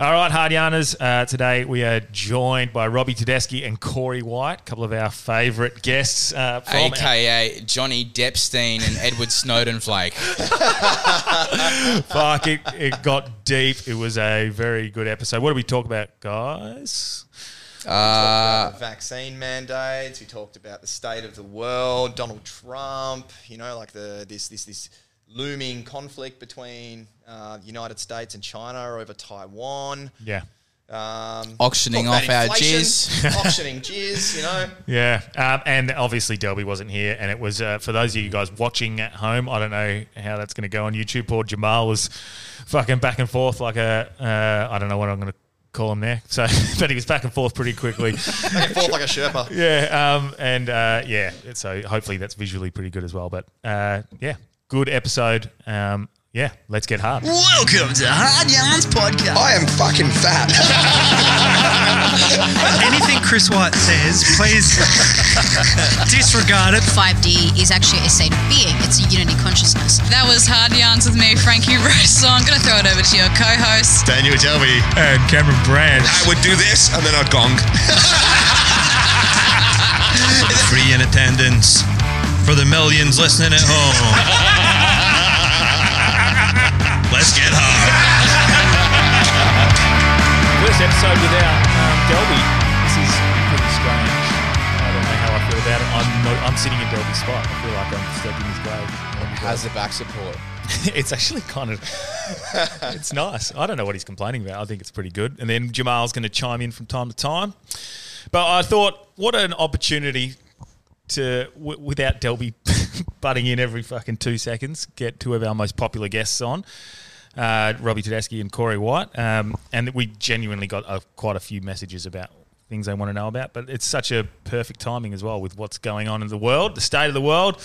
All right, Hardianas, today we are joined by Robbie Tedeschi and Corey White, a couple of our favourite guests. AKA Johnny Deppstein and Edward Snowdenflake. Fuck, it got deep. It was a very good episode. What did we talk about, guys? We talked about vaccine mandates. We talked about the state of the world, Donald Trump, you know, like this looming conflict between the United States and China over Taiwan. Yeah. Auctioning off our jizz. Auctioning jizz, you know. Yeah. And obviously Delby wasn't here, and it was, for those of you guys watching at home, I don't know how that's going to go on YouTube. Poor Jamal was fucking back and forth like I don't know what I'm going to call him there. So, but he was back and forth pretty quickly. Back and forth like a Sherpa. Yeah. Yeah. So hopefully that's visually pretty good as well. But yeah. Good episode. Yeah, let's get hard. Welcome to Hard Yarns Podcast. I am fucking fat. Anything Chris White says, please disregard it. 5D is actually a state of being. It's a unity consciousness. That was Hard Yarns with me, Frankie Russell. I'm going to throw it over to your co-hosts, Daniel Delby and Cameron Brand. I would do this and then I'd gong. Free in attendance. For the millions listening at home. Let's get hard. First episode without Delby. This is pretty strange. I don't know how I feel about it. I'm sitting in Delby's spot. I feel like I'm stepping his grave. How's the back support? It's actually kind of... It's nice. I don't know what he's complaining about. I think it's pretty good. And then Jamal's going to chime in from time to time. But I thought, what an opportunity... without Delby butting in every fucking 2 seconds, get two of our most popular guests on, Robbie Tedeschi and Corey White, and we genuinely got quite a few messages about things they want to know about. But it's such a perfect timing as well with what's going on in the world, the state of the world.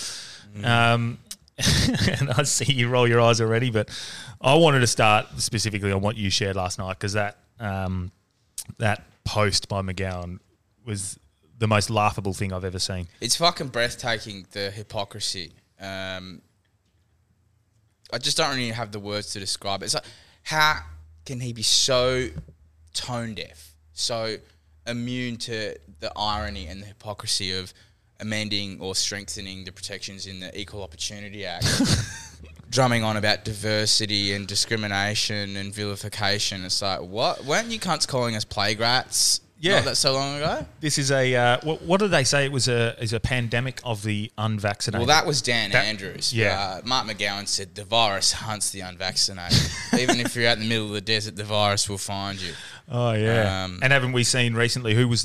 And I see you roll your eyes already, but I wanted to start specifically on what you shared last night, because that that post by McGowan was the most laughable thing I've ever seen. It's fucking breathtaking, the hypocrisy. I just don't really have the words to describe it. It's like, how can he be so tone deaf, so immune to the irony and the hypocrisy of amending or strengthening the protections in the Equal Opportunity Act, drumming on about diversity and discrimination and vilification? It's like, what? Weren't you cunts calling us plague rats? Yeah, not that so long ago. This is a what did they say? It was a pandemic of the unvaccinated. Well, that was Dan Andrews. Yeah, Mark McGowan said the virus hunts the unvaccinated. Even if you're out in the middle of the desert, the virus will find you. Oh yeah. And haven't we seen recently who was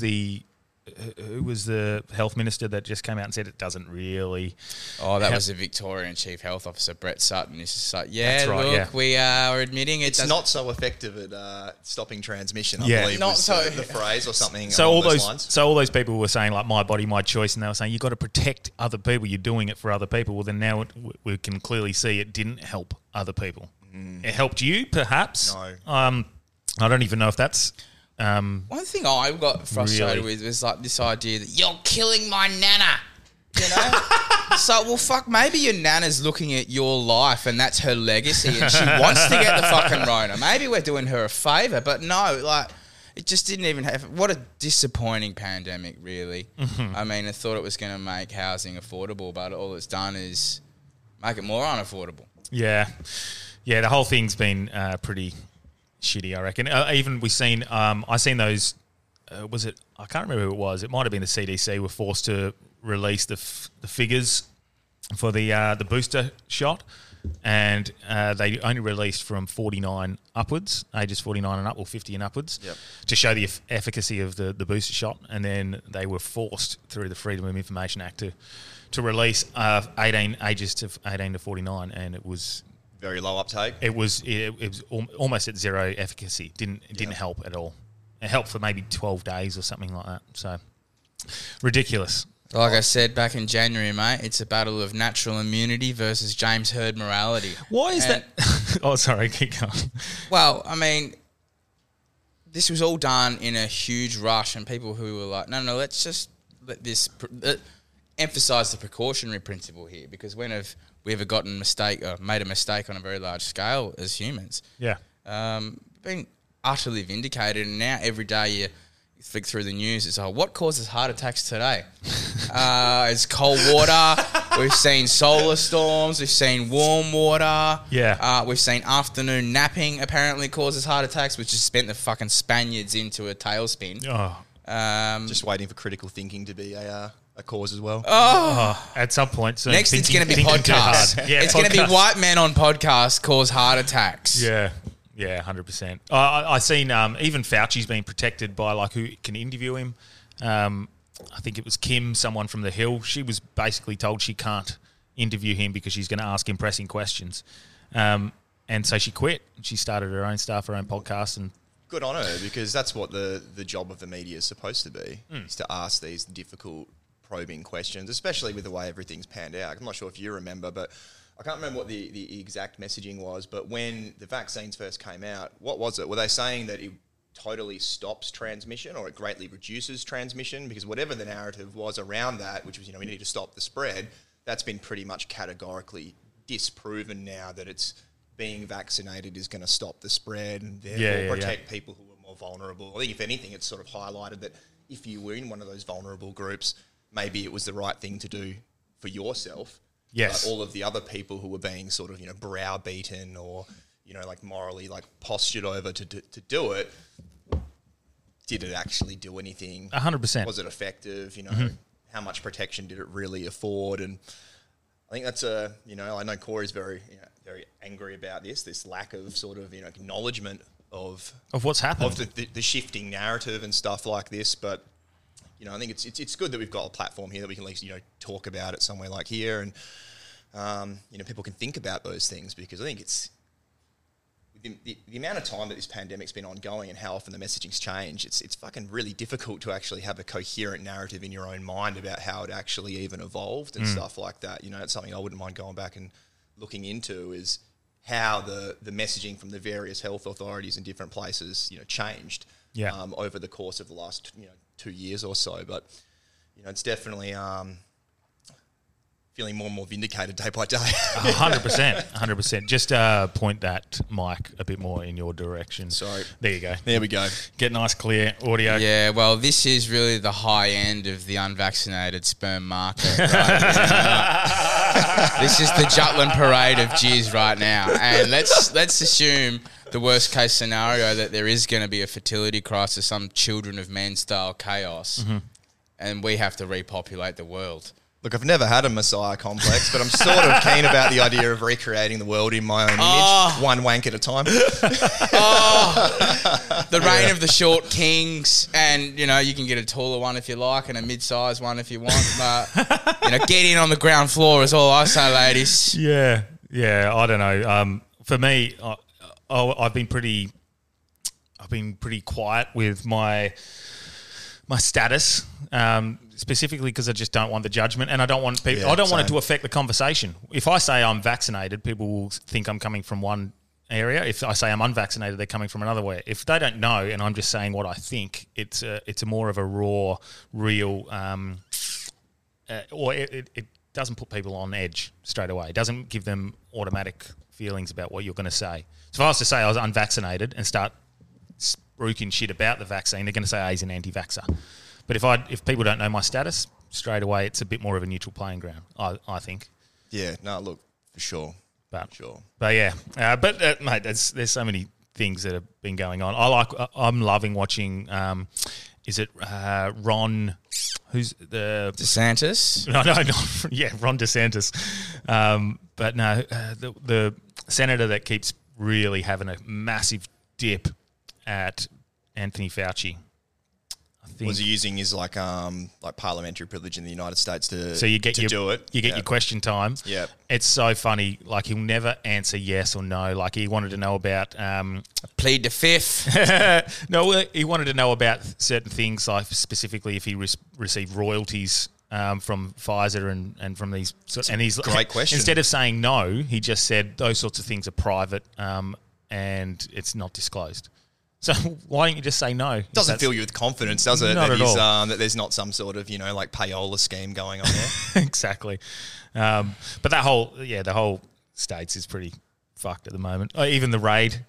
the health minister that just came out and said it doesn't really? Oh, that was the Victorian Chief Health Officer, Brett Sutton. It's just like, yeah, right, look, we're admitting it's not so effective at stopping transmission. I believe not was so the phrase or something. So all those lines. So all those people were saying like my body, my choice, and they were saying you've got to protect other people. You're doing it for other people. Well, then now we can clearly see it didn't help other people. It helped you, perhaps. No, I don't even know if that's. One thing I got frustrated with was like this idea that you're killing my nana, you know? So, well, fuck, maybe your nana's looking at your life and that's her legacy and she wants to get the fucking Rona. Maybe we're doing her a favour, but no, like it just didn't even happen. What a disappointing pandemic, really. I mean, I thought it was going to make housing affordable, but all it's done is make it more unaffordable. Yeah. Yeah, the whole thing's been pretty... shitty, I reckon. Even we seen, I seen those. Was it? I can't remember who it was. It might have been the CDC were forced to release the figures for the booster shot, and they only released from 49 upwards, ages 49 and up, or 50 and upwards, to show the efficacy of the booster shot. And then they were forced through the Freedom of Information Act to release 18 to 49, and it was. Very low uptake. It was almost at zero efficacy. Didn't help at all. It helped for maybe 12 days or something like that. So ridiculous. Like I said back in January, mate, it's a battle of natural immunity versus James Herd morality. Why is that? Oh, sorry, keep going. Well, I mean, this was all done in a huge rush, and people who were like, no, let's just let this emphasise the precautionary principle here, because when of we ever gotten mistake or made a mistake on a very large scale as humans. Yeah. Been utterly vindicated. And now every day you flick through the news, it's like, what causes heart attacks today? It's cold water. We've seen solar storms. We've seen warm water. Yeah. We've seen afternoon napping apparently causes heart attacks, which has spent the fucking Spaniards into a tailspin. Oh. Just waiting for critical thinking to be a cause as well. Oh. At some point soon. Next it's going to be podcasts. Yeah, it's going to be white men on podcasts cause heart attacks. Yeah. Yeah, 100%. I've seen even Fauci's been protected by like who can interview him. I think it was Kim, someone from The Hill. She was basically told she can't interview him because she's going to ask him pressing questions. And so she quit. She started her own stuff, her own podcast. And good on her, because that's what the job of the media is supposed to be, is to ask these difficult probing questions, especially with the way everything's panned out. I'm not sure if you remember, but I can't remember what the exact messaging was, but when the vaccines first came out, what was it? Were they saying that it totally stops transmission or it greatly reduces transmission? Because whatever the narrative was around that, which was, you know, we need to stop the spread, that's been pretty much categorically disproven now, that it's being vaccinated is going to stop the spread and therefore protect people who are more vulnerable. I think if anything, it's sort of highlighted that if you were in one of those vulnerable groups, maybe it was the right thing to do for yourself. Yes. Like all of the other people who were being sort of, you know, browbeaten or, you know, like morally like postured over to do it, did it actually do anything? 100%. Was it effective? You know, how much protection did it really afford? And I think that's a, you know, I know Corey's very, you know, very angry about this lack of sort of, you know, acknowledgement of what's happened, of the shifting narrative and stuff like this, but. You know, I think it's good that we've got a platform here that we can at least, you know, talk about it somewhere like here, and you know, people can think about those things, because I think it's the amount of time that this pandemic's been ongoing and how often the messaging's changed. It's fucking really difficult to actually have a coherent narrative in your own mind about how it actually even evolved and stuff like that. You know, it's something I wouldn't mind going back and looking into, is how the messaging from the various health authorities in different places, you know, changed over the course of the last, you know, 2 years or so. But, you know, it's definitely feeling more and more vindicated day by day. 100%. 100%. Just point that mic a bit more in your direction. Sorry. There you go. There we go. Get nice, clear audio. Yeah, well, this is really the high end of the unvaccinated sperm market. Right? This is the Jutland parade of G's right now. And let's assume the worst case scenario, that there is going to be a fertility crisis, some Children of Men style chaos, and we have to repopulate the world. Look, I've never had a messiah complex, but I'm sort of keen about the idea of recreating the world in my own image, one wank at a time. The reign of the short kings, and, you know, you can get a taller one if you like and a mid-sized one if you want, but, you know, get in on the ground floor is all I say, ladies. Yeah, yeah, I don't know. For me... I've been pretty quiet with my status, specifically because I just don't want the judgment, and I don't want people. Yeah, I don't want it to affect the conversation. If I say I'm vaccinated, people will think I'm coming from one area. If I say I'm unvaccinated, they're coming from another way. If they don't know, and I'm just saying what I think, it's a more of a raw, real, or it doesn't put people on edge straight away. It doesn't give them automatic feelings about what you're going to say. So if I was to say I was unvaccinated and start spruiking shit about the vaccine, they're going to say, he's an anti-vaxxer. But if people don't know my status, straight away it's a bit more of a neutral playing ground, I think. Yeah, no, look, for sure. But, yeah. Mate, there's so many things that have been going on. I'm loving watching... is it Ron... Who's the... DeSantis? No, Ron DeSantis. But no, the senator that keeps really having a massive dip at Anthony Fauci. I think. Was he using his like parliamentary privilege in the United States to do it? You get your question time. Yeah. It's so funny. Like, he'll never answer yes or no. Like, he wanted to know about... plead the fifth. No, he wanted to know about certain things, like specifically if he received royalties from Pfizer and from these... And he's great question. Instead of saying no, he just said those sorts of things are private and it's not disclosed. So why don't you just say no? It doesn't fill you with confidence, does it? Not at all. That there's not some sort of, you know, like payola scheme going on there. Exactly. But the whole states is pretty fucked at the moment. Even the raid,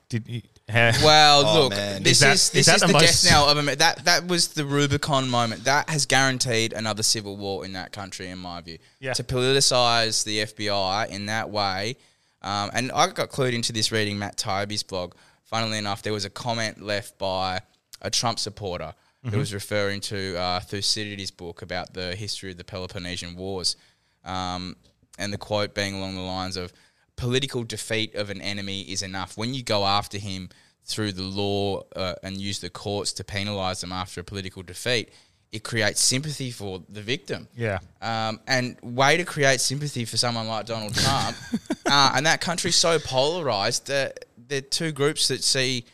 Well, oh, look, man. this is the death knell of America. That was the Rubicon moment. That has guaranteed another civil war in that country, in my view. Yeah. To politicize the FBI in that way. And I got clued into this reading Matt Taibbi's blog. Funnily enough, there was a comment left by a Trump supporter who was referring to Thucydides' book about the history of the Peloponnesian Wars. And the quote being along the lines of, political defeat of an enemy is enough. When you go after him through the law and use the courts to penalise them after a political defeat, it creates sympathy for the victim. Yeah. And way to create sympathy for someone like Donald Trump. And that country's so polarised that there are two groups that see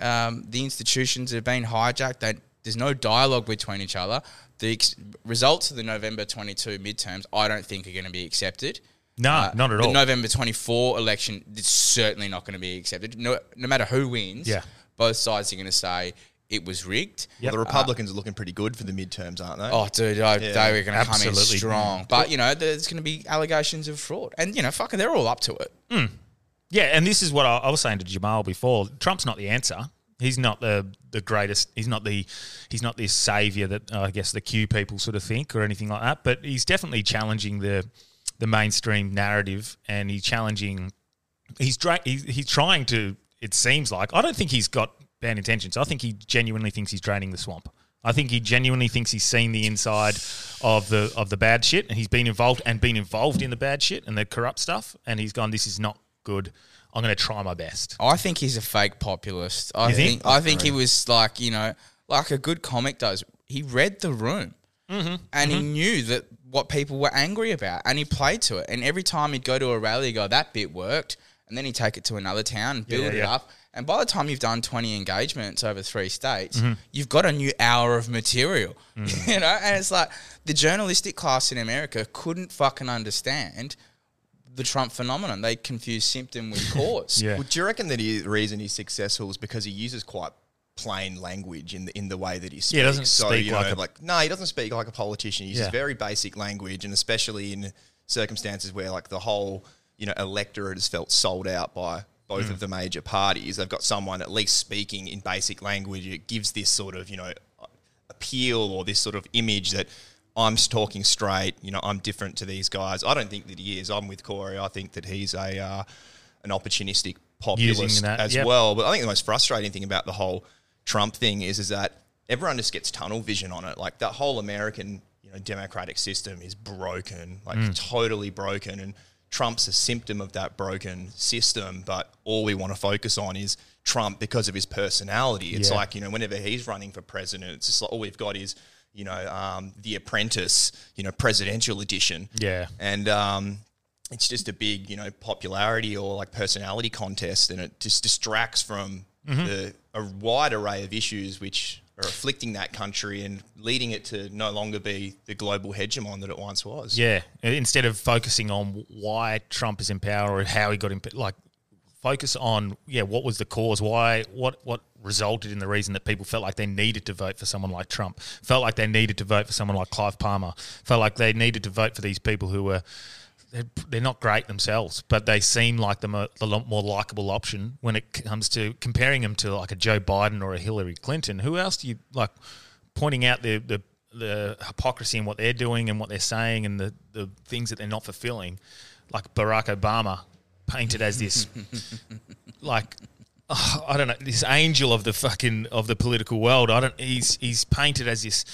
the institutions have been hijacked. There's no dialogue between each other. The results of the November 22 midterms, I don't think, are going to be accepted. No, not at all. The November 24 election is certainly not going to be accepted. No matter who wins, both sides are going to say it was rigged. Yep. Well, the Republicans are looking pretty good for the midterms, aren't they? Oh, dude, they were going to come in strong. But, you know, there's going to be allegations of fraud. And, you know, fucking they're all up to it. Mm. Yeah, and this is what I was saying to Jamal before. Trump's not the answer. He's not the greatest. He's not this saviour that I guess the Q people sort of think or anything like that. But he's definitely challenging the mainstream narrative, and he's challenging. He's trying to. It seems like I don't think he's got bad intentions. I think he genuinely thinks he's draining the swamp. I think he genuinely thinks he's seen the inside of the bad shit, and he's been involved in the bad shit and the corrupt stuff, and he's gone, this is not good. I'm going to try my best. I think he's a fake populist. I think he was like, you know, like a good comic does. He read the room and he knew that what people were angry about, and he played to it. And every time he'd go to a rally, he'd go, that bit worked. And then he'd take it to another town and build it up. And by the time you've done 20 engagements over 3 states, you've got a new hour of material, you know? And it's like the journalistic class in America couldn't fucking understand the Trump phenomenon. They confuse symptom with cause. Well, do you reckon that the reason he's successful is because he uses quite plain language in the way that he speaks? Yeah, he doesn't he doesn't speak like a politician. He uses very basic language, and especially in circumstances where like the whole, you know, electorate has felt sold out by both of the major parties. They've got someone at least speaking in basic language. It gives this sort of, you know, appeal or this sort of image that I'm talking straight, you know, I'm different to these guys. I don't think that he is. I'm with Corey. I think that he's an opportunistic populist as well. But I think the most frustrating thing about the whole Trump thing is that everyone just gets tunnel vision on it. Like that whole American, you know, democratic system is broken, like totally broken. And Trump's a symptom of that broken system. But all we want to focus on is Trump because of his personality. It's like, you know, whenever he's running for president, it's just like all we've got is, you know, The Apprentice, you know, presidential edition. Yeah. And it's just a big, you know, popularity or like personality contest, and it just distracts from a wide array of issues which are afflicting that country and leading it to no longer be the global hegemon that it once was. Yeah. Instead of focusing on why Trump is in power or how he got in, like focus on, what was the cause, why, what resulted in the reason that people felt like they needed to vote for someone like Trump, felt like they needed to vote for someone like Clive Palmer, felt like they needed to vote for these people who were, they're not great themselves, but they seem like the more likable option when it comes to comparing them to like a Joe Biden or a Hillary Clinton. Who else do you like pointing out the hypocrisy in what they're doing and what they're saying and the things that they're not fulfilling, like Barack Obama painted as this like, oh, I don't know, this angel of the political world. He's painted as this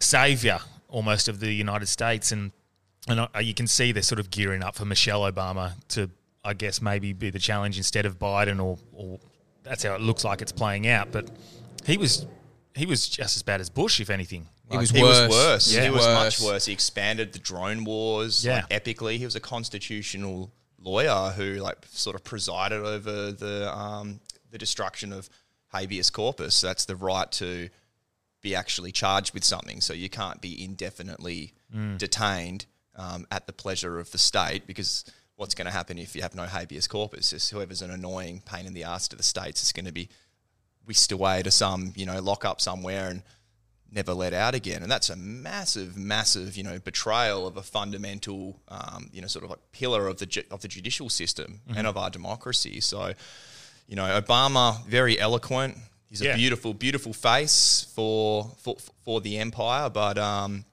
saviour almost of the United States, and you can see they're sort of gearing up for Michelle Obama to, I guess, maybe be the challenge instead of Biden, or that's how it looks like it's playing out. But he was just as bad as Bush, if anything. Like, he was worse. Yeah. He was much worse. He expanded the drone wars like, epically. He was a constitutional lawyer who like sort of presided over the destruction of habeas corpus. So that's the right to be actually charged with something. So you can't be indefinitely detained at the pleasure of the state, because what's going to happen if you have no habeas corpus is whoever's an annoying pain in the ass to the states is going to be whisked away to some, you know, lock up somewhere and never let out again. And that's a massive, massive, you know, betrayal of a fundamental, you know, sort of like pillar of the judicial system and of our democracy. So, You know, Obama, very eloquent. He's a beautiful, beautiful face for the empire. But when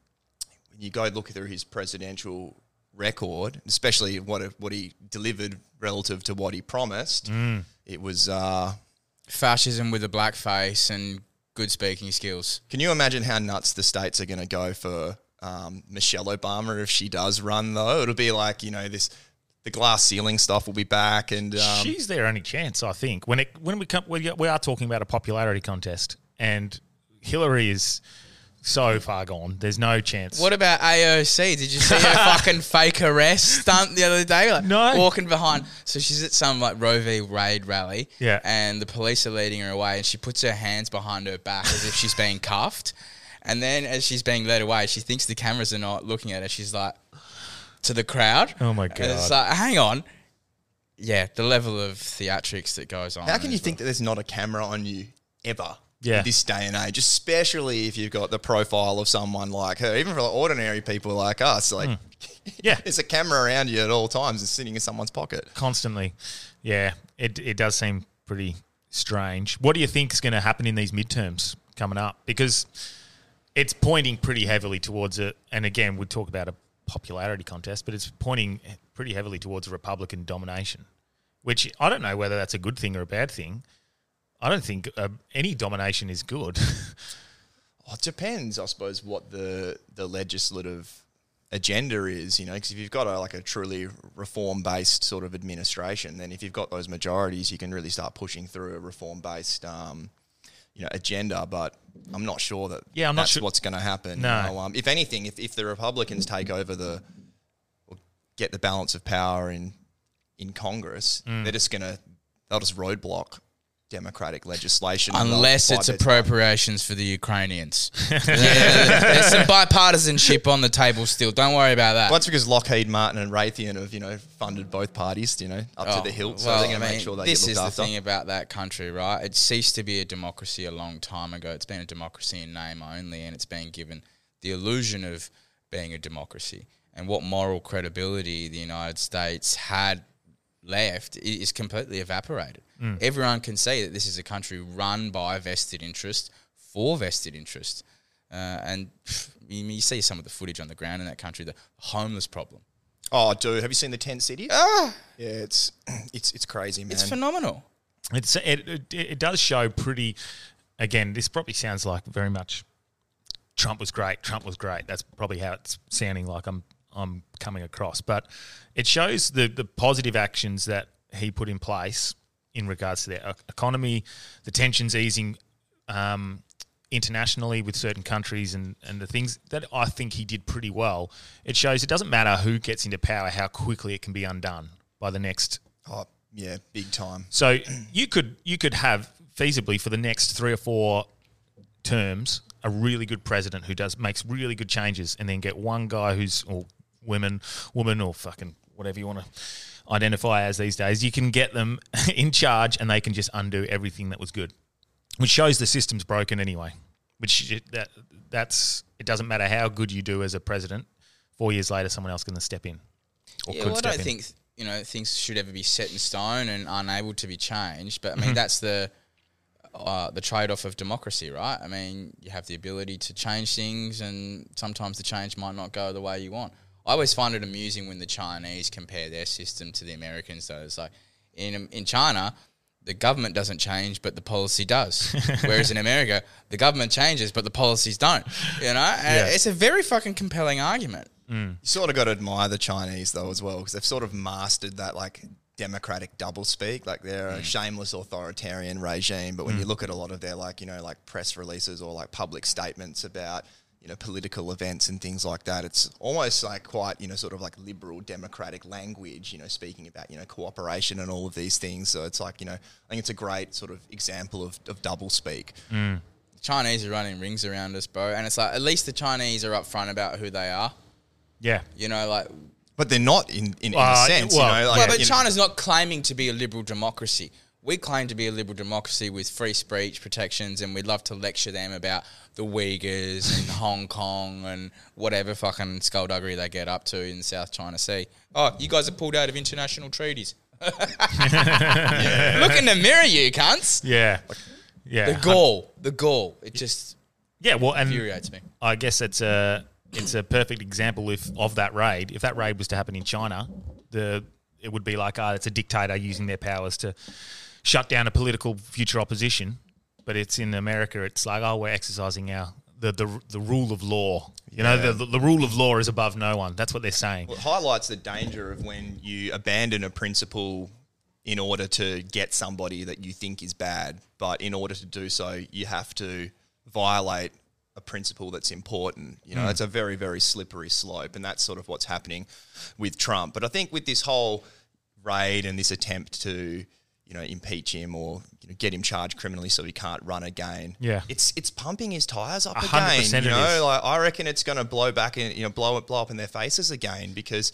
you go look through his presidential record, especially what he delivered relative to what he promised, it was fascism with a black face and good speaking skills. Can you imagine how nuts the states are going to go for Michelle Obama if she does run, though? It'll be like, you know, this... The glass ceiling stuff will be back, and she's their only chance, I think. When we are talking about a popularity contest, and Hillary is so far gone. There's no chance. What about AOC? Did you see her fucking fake arrest stunt the other day? Like, no, walking behind. So she's at some like Roe v. Wade rally, and the police are leading her away, and she puts her hands behind her back as if she's being cuffed, and then as she's being led away, she thinks the cameras are not looking at her. She's like. To the crowd. Oh my God. And it's like, hang on. Yeah, the level of theatrics that goes on. How can you think that there's not a camera on you ever in this day and age, especially if you've got the profile of someone like her, even for like ordinary people like us? Like, there's a camera around you at all times. It's sitting in someone's pocket. Constantly. Yeah, it does seem pretty strange. What do you think is going to happen in these midterms coming up? Because it's pointing pretty heavily towards it. And again, we'll talk about a popularity contest, but it's pointing pretty heavily towards Republican domination, which I don't know whether that's a good thing or a bad thing. I don't think any domination is good. It depends, I suppose, what the legislative agenda is, you know, because if you've got a truly reform-based sort of administration, then if you've got those majorities, you can really start pushing through a reform-based agenda, but I'm not sure that that's what's going to happen. No. You know, if anything, if the Republicans take over or get the balance of power in Congress, they'll just roadblock democratic legislation. Unless it's appropriations for the Ukrainians. There's some bipartisanship on the table still. Don't worry about that. Well, that's because Lockheed Martin and Raytheon have, funded both parties, up to the hilt. So they're going to make sure they get looked after. This is the thing about that country, right? It ceased to be a democracy a long time ago. It's been a democracy in name only, and it's been given the illusion of being a democracy. And what moral credibility the United States had left is completely evaporated. Everyone can see that this is a country run by vested interest for vested interest, and you see some of the footage on the ground in that country. The homeless problem. Oh, dude, have you seen the tent city? Yeah, it's crazy, man. It's phenomenal. It does show pretty. Again, this probably sounds like very much Trump was great. Trump was great. That's probably how it's sounding like I'm coming across, but it shows the positive actions that he put in place in regards to their economy, the tensions easing internationally with certain countries and the things that I think he did pretty well. It shows it doesn't matter who gets into power, how quickly it can be undone by the next... Oh, yeah, big time. So you could have feasibly for the next 3 or 4 terms a really good president who makes really good changes, and then get one guy woman or fucking whatever you want to identify as these days. You can get them in charge and they can just undo everything that was good, which shows the system's broken anyway, which that's it doesn't matter how good you do as a president. 4 years later, someone else can step in. I don't think things should ever be set in stone and unable to be changed, but I mean that's the trade-off of democracy, right? I mean, you have the ability to change things, and sometimes the change might not go the way you want. I always find it amusing when the Chinese compare their system to the Americans, though. It's like in China, the government doesn't change, but the policy does. Whereas in America, the government changes, but the policies don't, And it's a very fucking compelling argument. You sort of got to admire the Chinese, though, as well, because they've sort of mastered that, democratic doublespeak. Like, they're a shameless authoritarian regime, but when you look at a lot of their press releases or public statements about political events and things like that, it's almost quite liberal democratic language, speaking about cooperation and all of these things. So it's I think it's a great sort of example of doublespeak. The Chinese are running rings around us, bro, and it's at least the Chinese are upfront about who they are. But they're not in a sense. But China's not claiming to be a liberal democracy. We claim to be a liberal democracy with free speech protections, and we'd love to lecture them about the Uyghurs and Hong Kong and whatever fucking skullduggery they get up to in the South China Sea. Oh, you guys are pulled out of international treaties. Look in the mirror, you cunts. Yeah. Yeah. The goal. The goal. It just infuriates me. I guess it's a perfect example of that raid. If that raid was to happen in China, it would be like, it's a dictator using their powers to shut down a political future opposition. But it's in America, it's like, we're exercising the rule of law. You know, the rule of law is above no one. That's what they're saying. Well, it highlights the danger of when you abandon a principle in order to get somebody that you think is bad. But in order to do so, you have to violate a principle that's important. You know, it's a very, very slippery slope. And that's sort of what's happening with Trump. But I think with this whole raid and this attempt to, you know, impeach him or get him charged criminally so he can't run again. Yeah, it's pumping his tires up 100% again. You know, like, I reckon it's going to blow back and blow up in their faces again because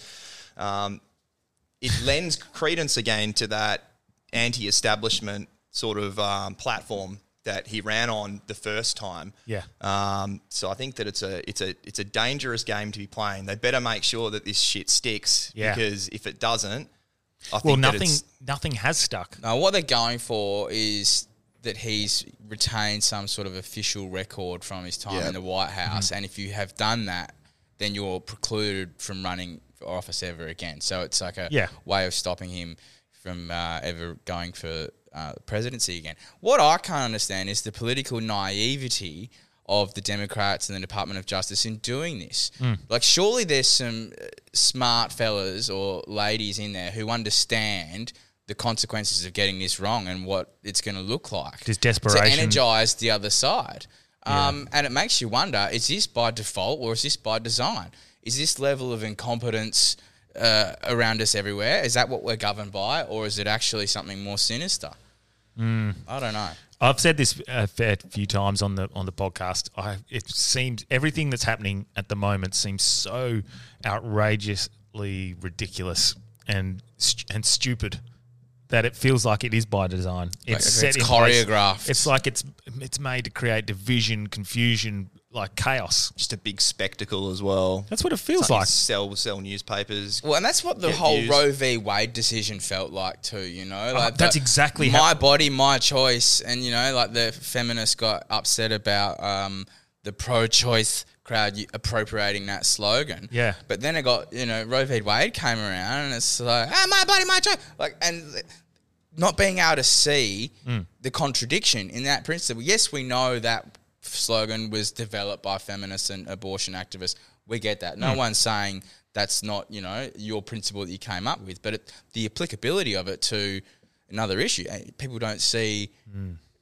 it lends credence again to that anti-establishment sort of platform that he ran on the first time. Yeah. So I think that it's a dangerous game to be playing. They better make sure that this shit sticks because if it doesn't. Nothing has stuck. No, what they're going for is that he's retained some sort of official record from his time in the White House, and if you have done that, then you're precluded from running for office ever again. So it's like a way of stopping him from ever going for presidency again. What I can't understand is the political naivety of the Democrats and the Department of Justice in doing this. Like, surely there's some smart fellas or ladies in there who understand the consequences of getting this wrong and what it's going to look like. There's desperation. To energise the other side. And it makes you wonder, is this by default or is this by design? Is this level of incompetence around us everywhere? Is that what we're governed by, or is it actually something more sinister? I don't know. I've said this a fair few times on the podcast. It seems everything that's happening at the moment seems so outrageously ridiculous and stupid that it feels like it is by design. It's choreographed. It's like it's made to create division, confusion, like chaos. Just a big spectacle as well. That's what it feels like. Sell newspapers. Well, and that's what the whole Roe v. Wade decision felt like too, you know? Like that's exactly how... My body, my choice. And, you know, like the feminists got upset about the pro-choice crowd appropriating that slogan. Yeah. But then it got, you know, Roe v. Wade came around and it's like, my body, my choice. Like, and... not being able to see the contradiction in that principle. Yes, we know that slogan was developed by feminists and abortion activists. We get that. No one's saying that's not, you know, your principle that you came up with, but the applicability of it to another issue, people don't see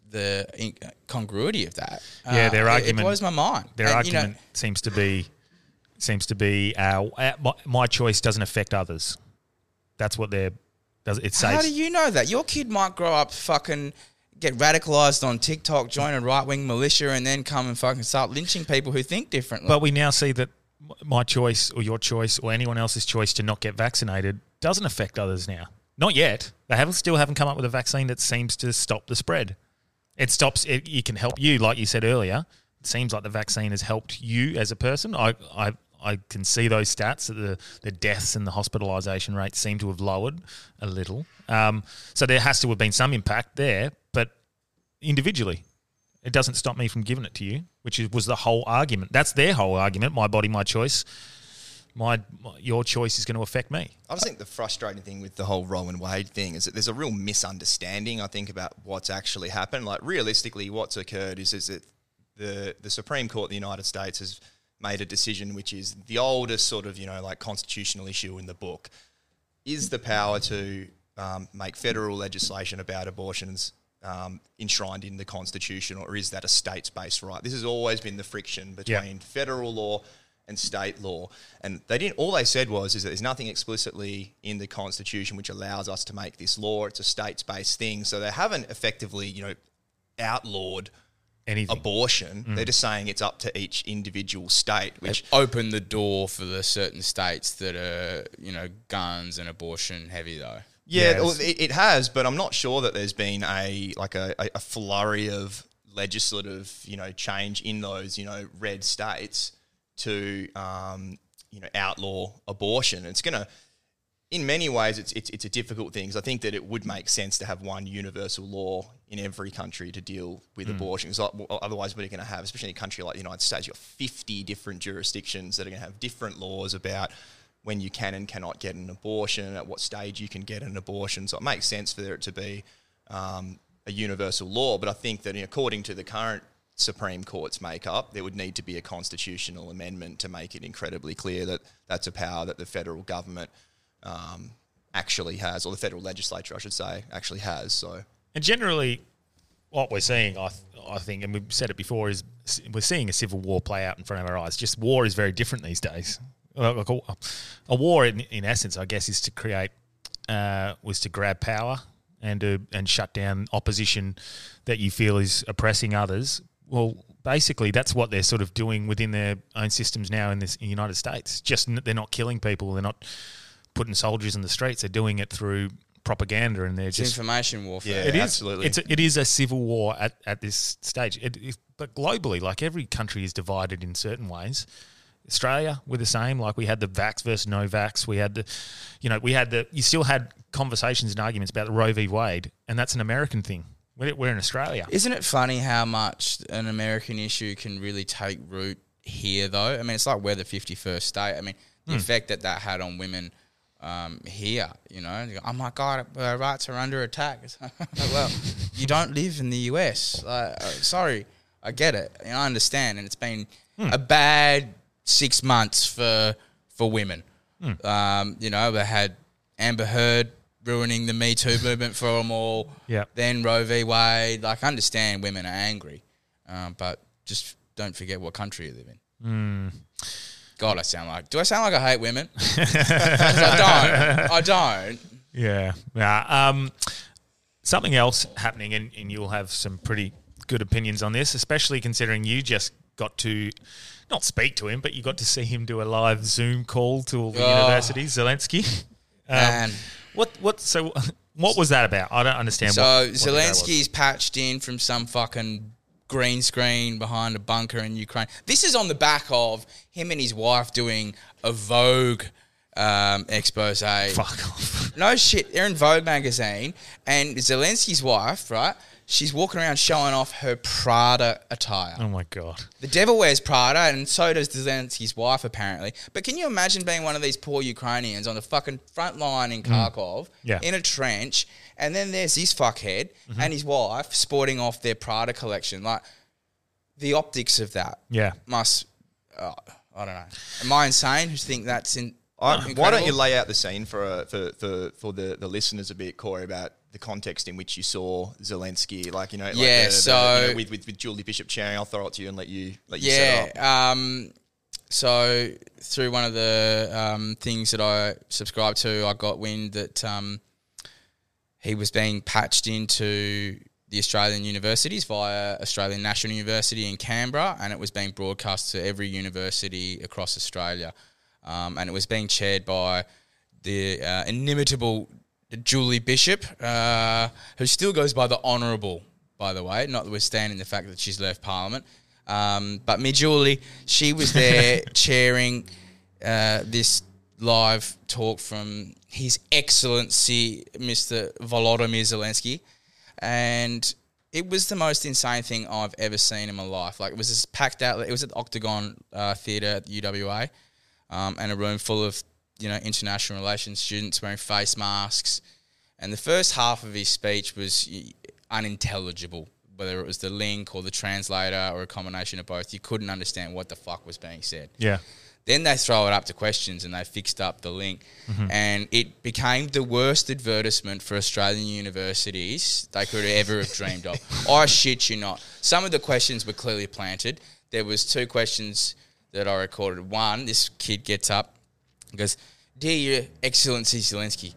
the incongruity of that. Their argument... It blows my mind. Their argument seems to be my choice doesn't affect others. That's what they're... How do you know that? Your kid might grow up fucking get radicalised on TikTok, join a right-wing militia and then come and fucking start lynching people who think differently. But we now see that my choice or your choice or anyone else's choice to not get vaccinated doesn't affect others now. Not yet. They still haven't come up with a vaccine that seems to stop the spread. It can help you, like you said earlier. It seems like the vaccine has helped you as a person. I can see those stats that the deaths and the hospitalisation rates seem to have lowered a little. So there has to have been some impact there, but individually, it doesn't stop me from giving it to you, which was the whole argument. That's their whole argument, my body, my choice. Your choice is going to affect me. I just think the frustrating thing with the whole Roe and Wade thing is that there's a real misunderstanding, I think, about what's actually happened. Like, realistically, what's occurred is that the Supreme Court of the United States has made a decision which is the oldest sort of, you know, like constitutional issue in the book, is the power to make federal legislation about abortions enshrined in the Constitution, or is that a states-based right? This has always been the friction between federal law and state law. And they didn't. All they said was that there's nothing explicitly in the Constitution which allows us to make this law. It's a states-based thing. So they haven't effectively, you know, outlawed anything. Abortion. They're just saying it's up to each individual state, which opened the door for the certain states that are, you know, guns and abortion heavy though. It has, but I'm not sure that there's been a flurry of legislative, you know, change in those, you know, red states to outlaw abortion. It's going to in many ways, it's a difficult thing, because I think that it would make sense to have one universal law in every country to deal with abortion. So, otherwise, what are you going to have, especially in a country like the United States, you've got 50 different jurisdictions that are going to have different laws about when you can and cannot get an abortion, at what stage you can get an abortion. So it makes sense for it to be a universal law. But I think that according to the current Supreme Court's makeup, there would need to be a constitutional amendment to make it incredibly clear that that's a power that the federal government actually has, or the federal legislature, I should say, actually has. So, and generally, what we're seeing, I think, and we've said it before, is we're seeing a civil war play out in front of our eyes. Just war is very different these days. Like a war, in essence, I guess, is to create was to grab power and shut down opposition that you feel is oppressing others. Well, basically, that's what they're sort of doing within their own systems now in the United States. Just they're not killing people. They're not putting soldiers in the streets. They're doing it through propaganda, and they're just information warfare. Yeah, it is, absolutely. It is a civil war at this stage. But globally, like every country is divided in certain ways. Australia were the same. Like we had the vax versus no vax. We had the, you still had conversations and arguments about the Roe v. Wade, and that's an American thing. We're in Australia. Isn't it funny how much an American issue can really take root here, though? I mean, it's like we're the 51st state. I mean, the effect that had on women here, oh, my God, our rights are under attack. Well, you don't live in the US. Sorry, I get it. And I understand. And it's been a bad 6 months for women. They had Amber Heard ruining the Me Too movement for them all. Yeah. Then Roe v. Wade. Like, I understand women are angry, but just don't forget what country you live in. God, do I sound like I hate women? I don't. Yeah. Nah, something else happening, and you'll have some pretty good opinions on this, especially considering you just got to not speak to him, but you got to see him do a live Zoom call to all the universities, Zelensky. Man. What was that about? I don't understand. So Zelensky's patched in from some fucking green screen behind a bunker in Ukraine. This is on the back of him and his wife doing a Vogue expose. Fuck off. No shit. They're in Vogue magazine, and Zelensky's wife, right? She's walking around showing off her Prada attire. Oh, my God. The devil wears Prada, and so does Zelensky's wife, apparently. But can you imagine being one of these poor Ukrainians on the fucking front line in Kharkov, in a trench, and then there's this fuckhead and his wife sporting off their Prada collection? Like, the optics of that must... Oh, I don't know. Am I insane to think that's incredible? Why don't you lay out the scene for the listeners a bit, Corey, about the context in which you saw Zelensky, with Julie Bishop chairing. I'll throw it to you and let you set up. Yeah, so through one of the things that I subscribed to, I got wind that he was being patched into the Australian universities via Australian National University in Canberra, and it was being broadcast to every university across Australia. And it was being chaired by the inimitable Julie Bishop, who still goes by the Honourable, by the way, notwithstanding the fact that she's left Parliament. But me, Julie, she was there chairing this live talk from His Excellency, Mr. Volodymyr Zelensky. And it was the most insane thing I've ever seen in my life. Like, it was this packed out, it was at the Octagon Theatre at the UWA, and a room full of international relations students wearing face masks. And the first half of his speech was unintelligible, whether it was the link or the translator or a combination of both. You couldn't understand what the fuck was being said. Yeah. Then they throw it up to questions, and they fixed up the link. And it became the worst advertisement for Australian universities they could ever have dreamed of. I shit you not. Some of the questions were clearly planted. There was two questions that I recorded. One, this kid gets up. He goes, "Dear Your Excellency Zelensky,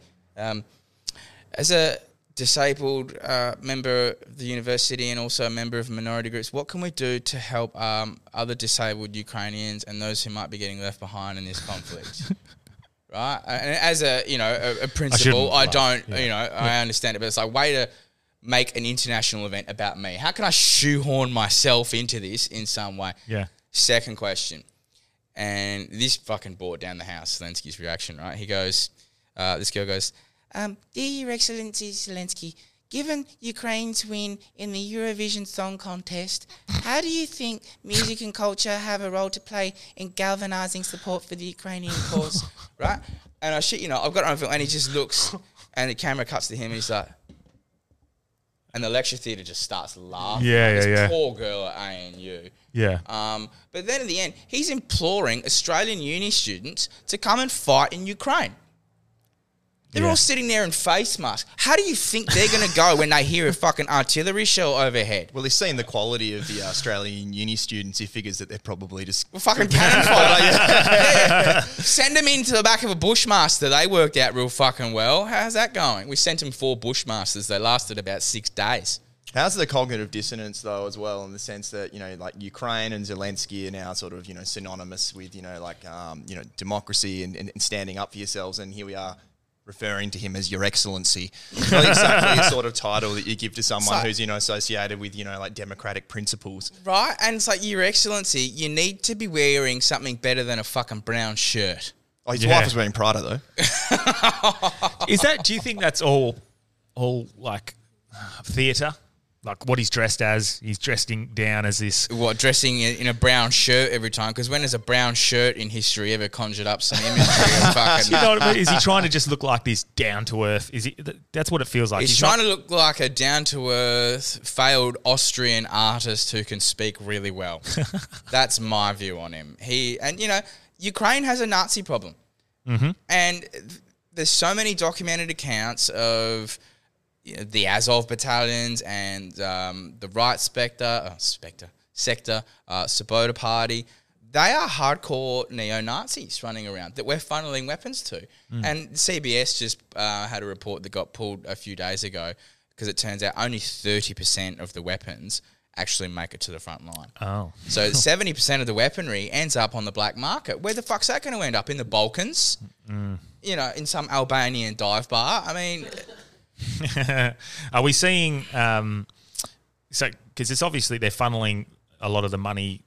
as a disabled member of the university and also a member of minority groups, what can we do to help other disabled Ukrainians and those who might be getting left behind in this conflict?" Right? And as a principal, I understand it, but it's like, way to make an international event about me. How can I shoehorn myself into this in some way? Yeah. Second question. And this fucking brought down the house, Zelensky's reaction, right? He goes, This girl goes, "Dear Your Excellency Zelensky, given Ukraine's win in the Eurovision Song Contest, how do you think music and culture have a role to play in galvanizing support for the Ukrainian cause?" Right? And I shit, you know, I've got it on film, and he just looks, and the camera cuts to him, and he's like, and the lecture theatre just starts laughing. Yeah, like, yeah, yeah. Poor girl at ANU. Yeah. But then at the end, he's imploring Australian uni students to come and fight in Ukraine. They're all sitting there in face masks. How do you think they're going to go when they hear a fucking artillery shell overhead? Well, he's seen the quality of the Australian uni students. He figures that they're probably just... well, fucking cannon fodder. Yeah. Send them into the back of a Bushmaster. They worked out real fucking well. How's that going? We sent them 4 Bushmasters. They lasted about 6 days. How's the cognitive dissonance, though, as well, in the sense that, you know, like Ukraine and Zelensky are now sort of, you know, synonymous with, you know, like, you know, democracy and standing up for yourselves. And here we are, referring to him as Your Excellency. Not exactly the sort of title that you give to someone who's, you know, associated with, you know, like democratic principles. Right? And it's like, Your Excellency, you need to be wearing something better than a fucking brown shirt. Oh, his wife was wearing Prada, though. Is that, do you think that's all like theatre? Like what he's dressed as, he's dressing down as this. What, dressing in a brown shirt every time? Because when has a brown shirt in history ever conjured up some imagery of fucking... you know what I mean? Is he trying to just look like this down-to-earth? Is he? That's what it feels like. He's trying to look like a down-to-earth, failed Austrian artist who can speak really well. That's my view on him. And, you know, Ukraine has a Nazi problem. Mm-hmm. And there's so many documented accounts of... you know, the Azov battalions and the Right Sector, Svoboda Party, they are hardcore neo-Nazis running around that we're funneling weapons to. Mm. And CBS just had a report that got pulled a few days ago because it turns out only 30% of the weapons actually make it to the front line. Oh. So 70% of the weaponry ends up on the black market. Where the fuck's that going to end up? In the Balkans? Mm. You know, in some Albanian dive bar? I mean... Are we seeing so because it's obviously they're funneling a lot of the money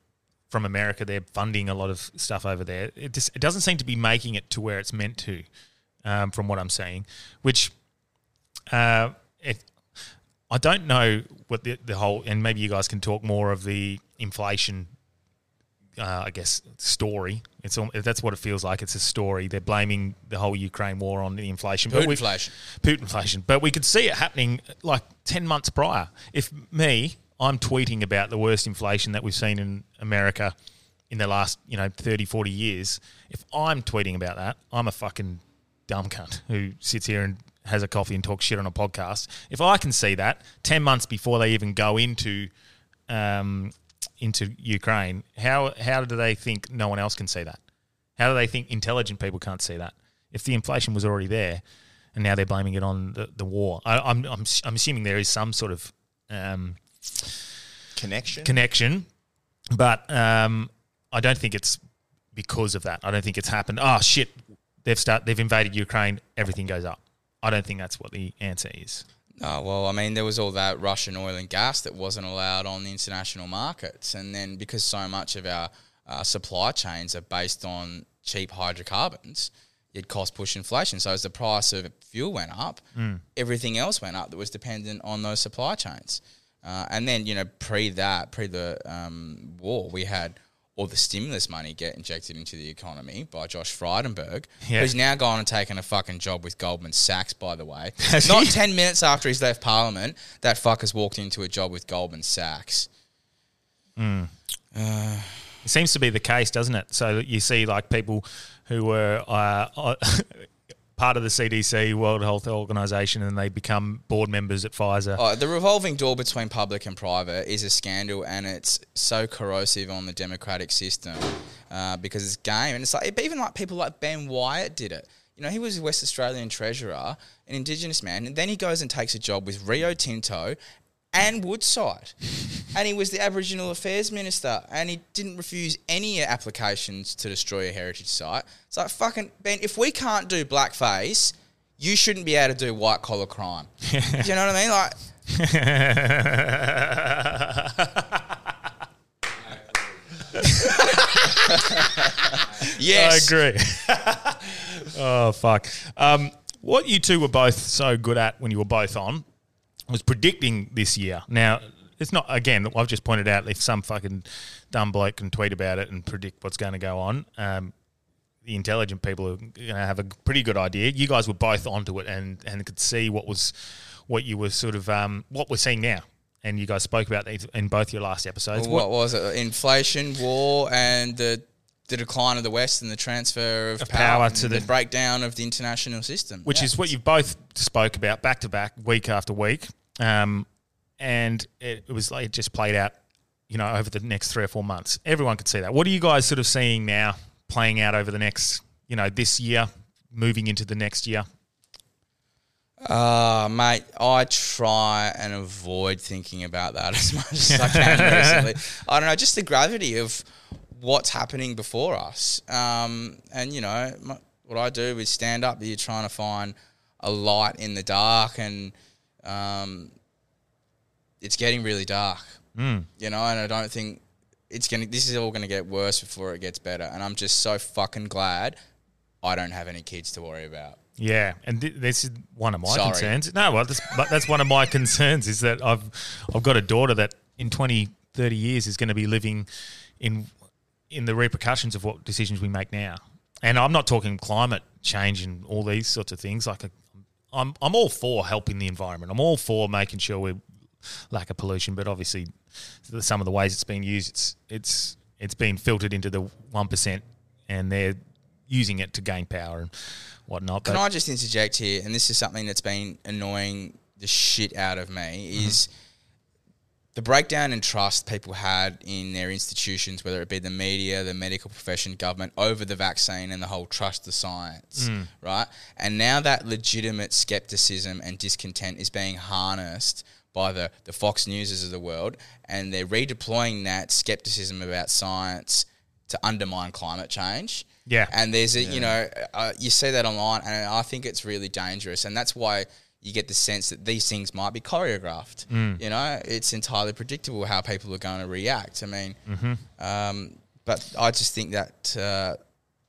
from America, they're funding a lot of stuff over there, it doesn't seem to be making it to where it's meant to, from what I'm seeing, which I don't know what the whole, and maybe you guys can talk more of the inflation I guess story. That's what it feels like. It's a story. They're blaming the whole Ukraine war on the inflation. Putinflation. But we could see it happening like 10 months prior. I'm tweeting about the worst inflation that we've seen in America in the last, you know, 30, 40 years. If I'm tweeting about that, I'm a fucking dumb cunt who sits here and has a coffee and talks shit on a podcast. If I can see that 10 months before they even go into Ukraine, how do they think no one else can see that? How do they think intelligent people can't see that? If the inflation was already there, and now they're blaming it on the war, I'm assuming there is some sort of connection, but I don't think it's because of that. I don't think it's happened. Oh shit, they've invaded Ukraine. Everything goes up. I don't think that's what the answer is. No, well, I mean, there was all that Russian oil and gas that wasn't allowed on the international markets. And then because so much of our supply chains are based on cheap hydrocarbons, it cost push inflation. So as the price of fuel went up, everything else went up that was dependent on those supply chains. And then, you know, pre the war, we had all the stimulus money get injected into the economy by Josh Frydenberg, who's now gone and taken a fucking job with Goldman Sachs, by the way. Not 10 minutes after he's left Parliament, that fucker's walked into a job with Goldman Sachs. Mm. It seems to be the case, doesn't it? So you see, like, people who were part of the CDC, World Health Organization, and they become board members at Pfizer. Oh, the revolving door between public and private is a scandal, and it's so corrosive on the democratic system because it's game. And it's like, even like people like Ben Wyatt did it. You know, he was West Australian treasurer, an Indigenous man, and then he goes and takes a job with Rio Tinto and Woodside. And he was the Aboriginal Affairs Minister, and he didn't refuse any applications to destroy a heritage site. It's like, fucking, Ben, if we can't do blackface, you shouldn't be able to do white-collar crime. Do you know what I mean? Like, yes. I agree. Oh, fuck. What you two were both so good at when you were both on was predicting this year. Now, it's not, again, I've just pointed out if some fucking dumb bloke can tweet about it and predict what's going to go on, the intelligent people are going to have a pretty good idea. You guys were both onto it and could see what you were sort of what we're seeing now. And you guys spoke about these in both your last episodes. Well, what was it? Inflation, war, and the decline of the West and the transfer of power to the breakdown of the international system. Which is what you both spoke about back to back, week after week. And it was like it just played out, you know, over the next 3 or 4 months. Everyone could see that. What are you guys sort of seeing now playing out over the next, you know, this year, moving into the next year? Mate, I try and avoid thinking about that as much as I can recently. I don't know, just the gravity of what's happening before us. And, you know, what I do is stand up, you're trying to find a light in the dark and it's getting really dark, you know, and I don't think it's going to, this is all going to get worse before it gets better. And I'm just so fucking glad I don't have any kids to worry about. Yeah, and this is one of my concerns. No, well, that's one of my concerns is that I've got a daughter that in 20, 30 years is going to be living in the repercussions of what decisions we make now. And I'm not talking climate change and all these sorts of things. Like I'm all for helping the environment. I'm all for making sure we lack of pollution. But obviously, some of the ways it's being used, it's been filtered into the 1%, and they're using it to gain power and whatnot. Can I just interject here? And this is something that's been annoying the shit out of me is the breakdown in trust people had in their institutions, whether it be the media, the medical profession, government, over the vaccine and the whole trust the science, right? And now that legitimate skepticism and discontent is being harnessed by the Fox Newses of the world, and they're redeploying that skepticism about science to undermine climate change. Yeah. And there's, you know, you see that online and I think it's really dangerous. And that's why you get the sense that these things might be choreographed. You know, it's entirely predictable how people are going to react. I mean, but I just think that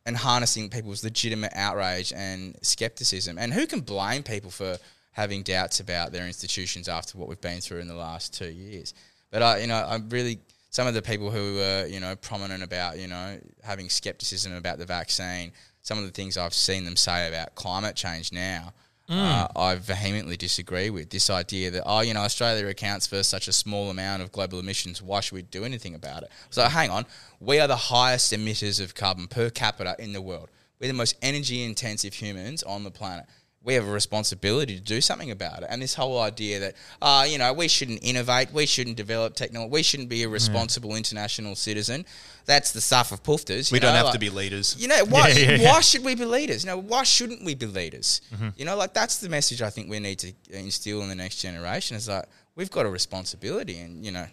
and harnessing people's legitimate outrage and skepticism. And who can blame people for having doubts about their institutions after what we've been through in the last 2 years? But, you know, I'm really... Some of the people who are, you know, prominent about, you know, having scepticism about the vaccine, some of the things I've seen them say about climate change now, I vehemently disagree with this idea that, oh, you know, Australia accounts for such a small amount of global emissions. Why should we do anything about it? So hang on, we are the highest emitters of carbon per capita in the world. We're the most energy intensive humans on the planet. We have a responsibility to do something about it. And this whole idea that, you know, we shouldn't innovate, we shouldn't develop technology, we shouldn't be a responsible international citizen, that's the stuff of poofters. We don't have to be leaders. You know, why should we be leaders? You know, why shouldn't we be leaders? You know, like that's the message I think we need to instill in the next generation is like we've got a responsibility and, you know.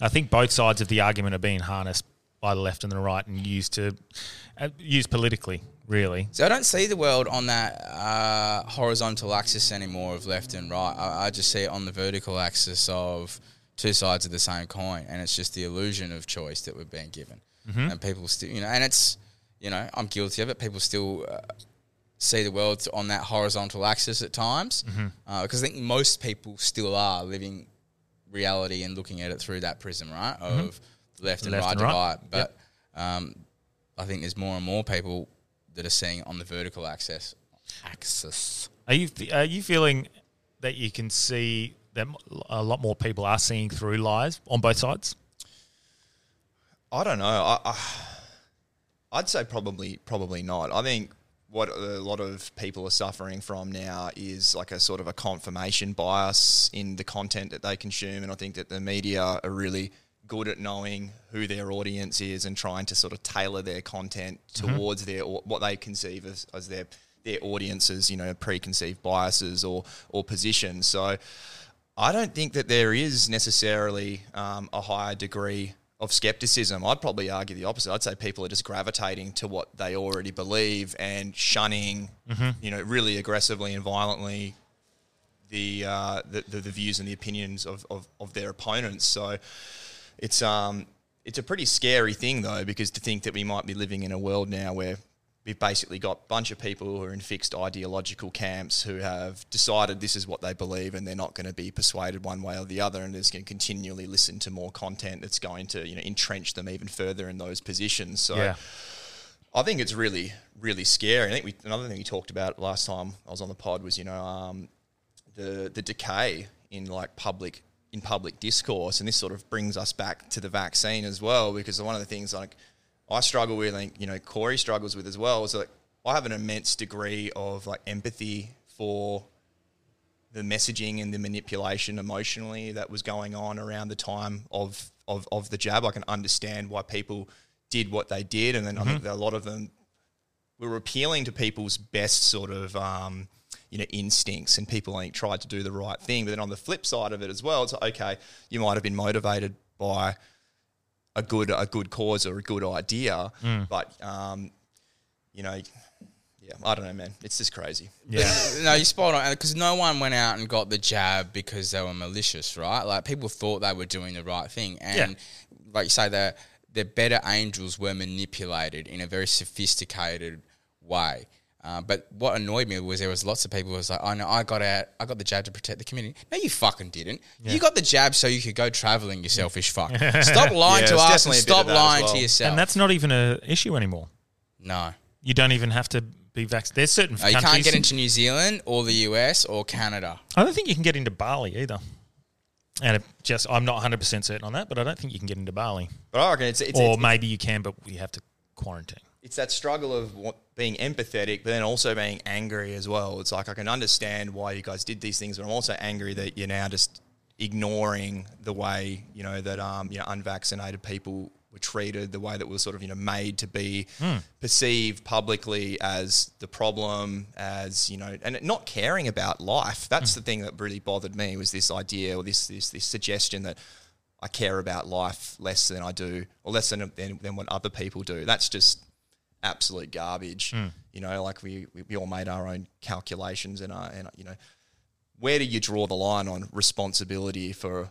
I think both sides of the argument are being harnessed by the left and the right and used to used politically. Really. So I don't see the world on that horizontal axis anymore of left and right. I just see it on the vertical axis of two sides of the same coin, and it's just the illusion of choice that we're being given. And people still, you know, and it's, you know, I'm guilty of it. People still see the world on that horizontal axis at times because I think most people still are living reality and looking at it through that prism, right, of left and right divide. But I think there's more and more people that are seeing on the vertical axis. Are you feeling that you can see that a lot more people are seeing through lies on both sides? I don't know. I'd say probably not. I think what a lot of people are suffering from now is like a sort of a confirmation bias in the content that they consume, and I think that the media are really good at knowing who their audience is and trying to sort of tailor their content towards what they conceive as their audience's, you know, preconceived biases or positions. So I don't think that there is necessarily a higher degree of skepticism. I'd probably argue the opposite. I'd say people are just gravitating to what they already believe and shunning, you know, really aggressively and violently the views and the opinions of their opponents. So it's a pretty scary thing though, because to think that we might be living in a world now where we've basically got a bunch of people who are in fixed ideological camps who have decided this is what they believe and they're not going to be persuaded one way or the other, and they're just going to continually listen to more content that's going to, you know, entrench them even further in those positions. So yeah. I think it's really, really scary. I think another thing we talked about last time I was on the pod was, you know, the decay in like public discourse, and this sort of brings us back to the vaccine as well, because one of the things like I struggle with, and you know Corey struggles with as well, is like I have an immense degree of like empathy for the messaging and the manipulation emotionally that was going on around the time of the jab. I can understand why people did what they did, and then I think a lot of them were appealing to people's best sort of you know, instincts, and people like tried to do the right thing. But then on the flip side of it as well, it's like, okay, you might have been motivated by a good cause or a good idea, but you know, yeah, I don't know, man, it's just crazy. Yeah, no, you're spot on, because no one went out and got the jab because they were malicious, right? Like people thought they were doing the right thing, and like you say, the better angels were manipulated in a very sophisticated way. But what annoyed me was there was lots of people who was like, oh no, I got the jab to protect the community. No, you fucking didn't. Yeah. You got the jab so you could go travelling, you selfish fuck. Stop lying to us and stop lying to yourself. And that's not even an issue anymore. No. You don't even have to be vaccinated. There's certain countries. You can't get into New Zealand or the US or Canada. I don't think you can get into Bali either. And I'm not 100% certain on that, but I don't think you can get into Bali. But I reckon it's maybe you can, but we have to quarantine. It's that struggle of being empathetic, but then also being angry as well. It's like, I can understand why you guys did these things, but I'm also angry that you're now just ignoring the way, you know, that you know, unvaccinated people were treated, the way that we're sort of, you know, made to be perceived publicly as the problem, as, you know, and not caring about life. That's the thing that really bothered me, was this idea, or this suggestion that I care about life less than I do, or less than what other people do. That's just absolute garbage. You know, like we all made our own calculations, and you know, where do you draw the line on responsibility for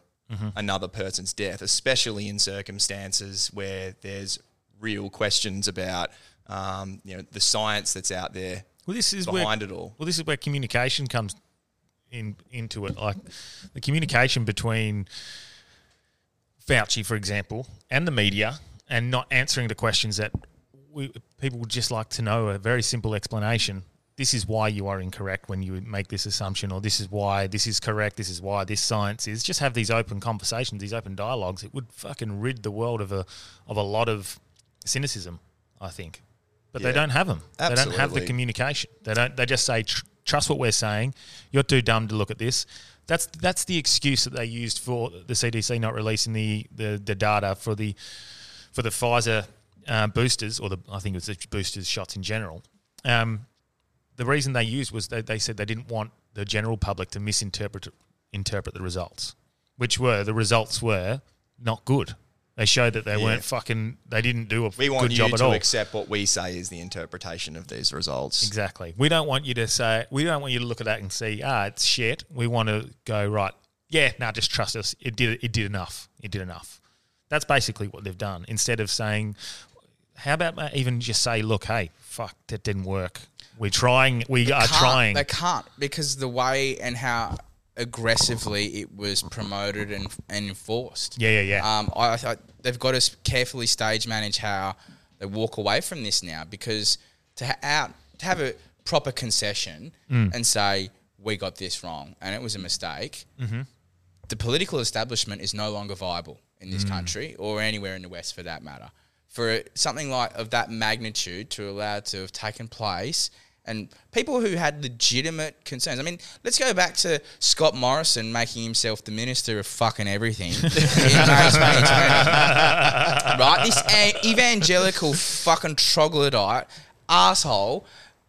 another person's death, especially in circumstances where there's real questions about you know, the science that's out there this is where communication comes into it, like the communication between Fauci, for example, and the media, and not answering the questions that people would just like to know. A very simple explanation. This is why you are incorrect when you make this assumption, or this is why this is correct, this is why this science is. Just have these open conversations, these open dialogues. It would fucking rid the world of a lot of cynicism, I think. But they don't have them. Absolutely. They don't have the communication. They don't. They just say, trust what we're saying. You're too dumb to look at this. That's the excuse that they used for the CDC not releasing the data for the Pfizer boosters, or I think it was the boosters shots in general. The reason they used was they said they didn't want the general public to misinterpret the results, the results were not good. They showed that they weren't fucking. They didn't do good job at all. We want you to accept what we say is the interpretation of these results. Exactly. We don't want you to say. We don't want you to look at that and see. It's shit. We want to go right. Yeah. Now just trust us. It did enough. That's basically what they've done. Instead of saying, how about even just say, look, hey, fuck, that didn't work. We're trying. We are trying. They can't, because the way and how aggressively it was promoted and enforced. Yeah. I they've got to carefully stage manage how they walk away from this now, because to have a proper concession and say, we got this wrong and it was a mistake, the political establishment is no longer viable in this country, or anywhere in the West for that matter. For something like of that magnitude to allow to have taken place, and people who had legitimate concerns. I mean, let's go back to Scott Morrison making himself the minister of fucking everything in May 2020. Right? This evangelical fucking troglodyte asshole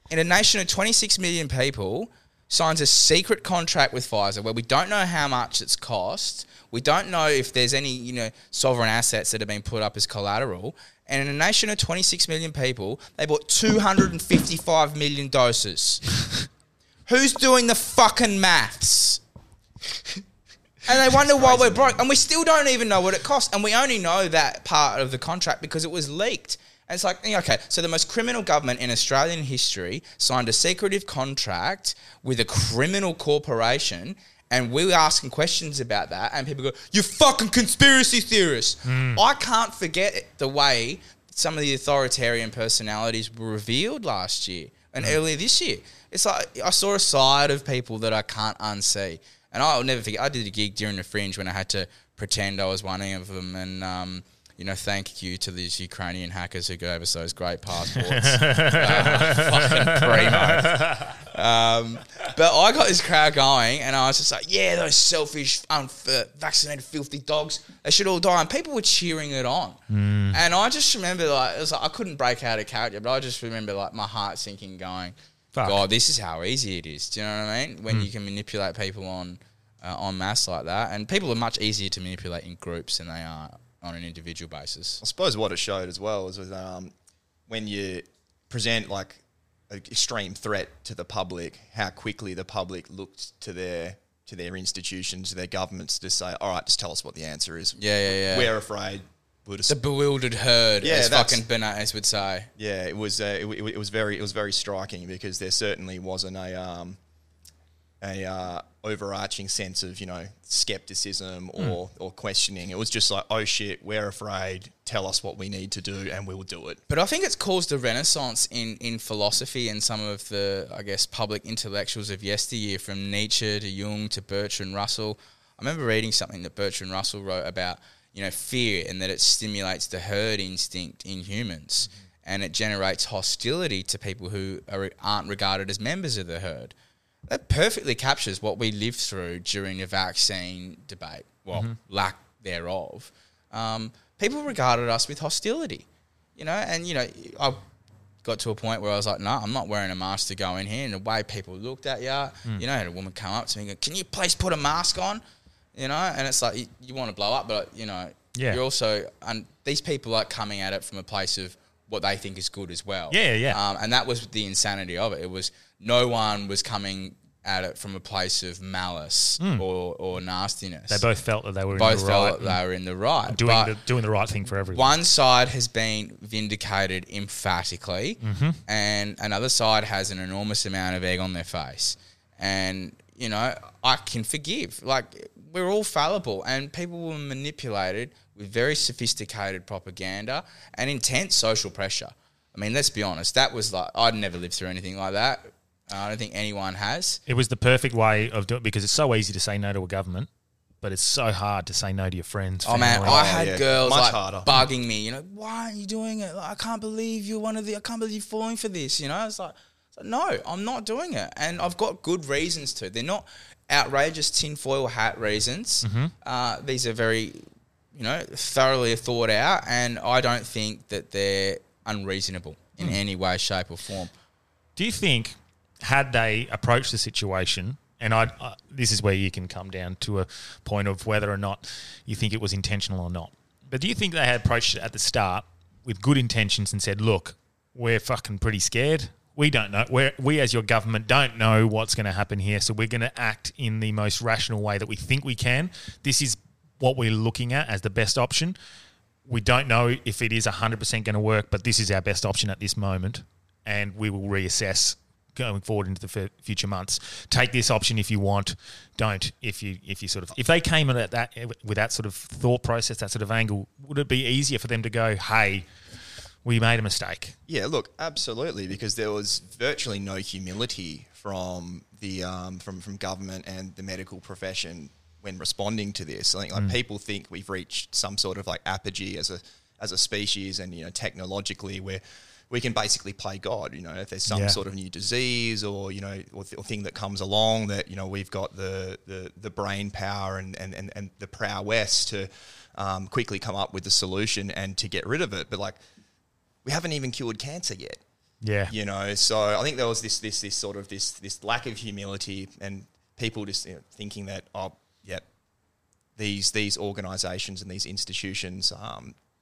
in a nation of 26 million people signs a secret contract with Pfizer where we don't know how much it's cost. We don't know if there's any, you know, sovereign assets that have been put up as collateral. And in a nation of 26 million people, they bought 255 million doses. Who's doing the fucking maths? And they wonder why we're broke. And we still don't even know what it costs. And we only know that part of the contract because it was leaked. And it's like, okay, so the most criminal government in Australian history signed a secretive contract with a criminal corporation, and we were asking questions about that, and people go, you fucking conspiracy theorists. I can't forget the way some of the authoritarian personalities were revealed last year and earlier this year. It's like I saw a side of people that I can't unsee. And I'll never forget, I did a gig during the Fringe when I had to pretend I was one of them, and... you know, thank you to these Ukrainian hackers who gave us those great passports. Fucking primo. But I got this crowd going, and I was just like, yeah, those selfish, unvaccinated, filthy dogs, they should all die. And people were cheering it on. And I just remember, like, it was like, I couldn't break out of character, but I just remember, like, my heart sinking going, fuck. God, this is how easy it is. Do you know what I mean? When you can manipulate people on mass like that. And people are much easier to manipulate in groups than they are on an individual basis. I suppose what it showed as well is when you present like an extreme threat to the public, how quickly the public looked to their institutions, to their governments to say, all right, just tell us what the answer is. Yeah. We're afraid. We'll just... The bewildered herd, as fucking Bernays would say. Yeah, it was very striking, because there certainly wasn't a overarching sense of, you know, skepticism or questioning. It was just like, oh shit, we're afraid, tell us what we need to do and we'll do it. But I think it's caused a renaissance in philosophy and some of the, I guess, public intellectuals of yesteryear, from Nietzsche to Jung to Bertrand Russell. I remember reading something that Bertrand Russell wrote about, you know, fear, and that it stimulates the herd instinct in humans and it generates hostility to people who aren't regarded as members of the herd. That perfectly captures what we lived through during the vaccine debate, lack thereof. People regarded us with hostility, you know, and, you know, I got to a point where I was like, no, I'm not wearing a mask to go in here. And the way people looked at you, you know, I had a woman come up to me and go, can you please put a mask on? You know, and it's like, you want to blow up, but, you know, you're also, and these people are coming at it from a place of what they think is good as well. Yeah. And that was the insanity of it. It was, no one was coming at it from a place of malice or nastiness. They both felt that they were both in the right. Both felt that they were in the right. Doing the right thing for everyone. One side has been vindicated emphatically, and another side has an enormous amount of egg on their face. And, you know, I can forgive. Like, we're all fallible, and people were manipulated with very sophisticated propaganda and intense social pressure. I mean, let's be honest. That was like, I'd never lived through anything like that. I don't think anyone has. It was the perfect way of doing it, because it's so easy to say no to a government, but it's so hard to say no to your friends. Oh, man, I had girls bugging me, you know, why aren't you doing it? Like, I can't believe you're I can't believe you're falling for this, you know. It's like, no, I'm not doing it. And I've got good reasons to. They're not outrageous tinfoil hat reasons. These are very, you know, thoroughly thought out, and I don't think that they're unreasonable in any way, shape or form. Do you think... had they approached the situation, and this is where you can come down to a point of whether or not you think it was intentional or not. But do you think they had approached it at the start with good intentions and said, look, we're fucking pretty scared. We don't know. We as your government don't know what's going to happen here, so we're going to act in the most rational way that we think we can. This is what we're looking at as the best option. We don't know if it is 100% going to work, but this is our best option at this moment, and we will reassess going forward into the future months. Take this option if you want. Don't if they came at that with that sort of thought process, that sort of angle, would it be easier for them to go, hey, we made a mistake? Yeah, look, absolutely, because there was virtually no humility from the from government and the medical profession when responding to this. I think like people think we've reached some sort of like apogee as a species, and, you know, technologically we can basically play God. You know, if there's some sort of new disease or, you know, or thing that comes along that, you know, we've got the brain power and the prowess to quickly come up with the solution and to get rid of it. But, like, we haven't even cured cancer yet. Yeah. You know, so I think there was this sort of lack of humility, and people just, you know, thinking that, these organisations and these institutions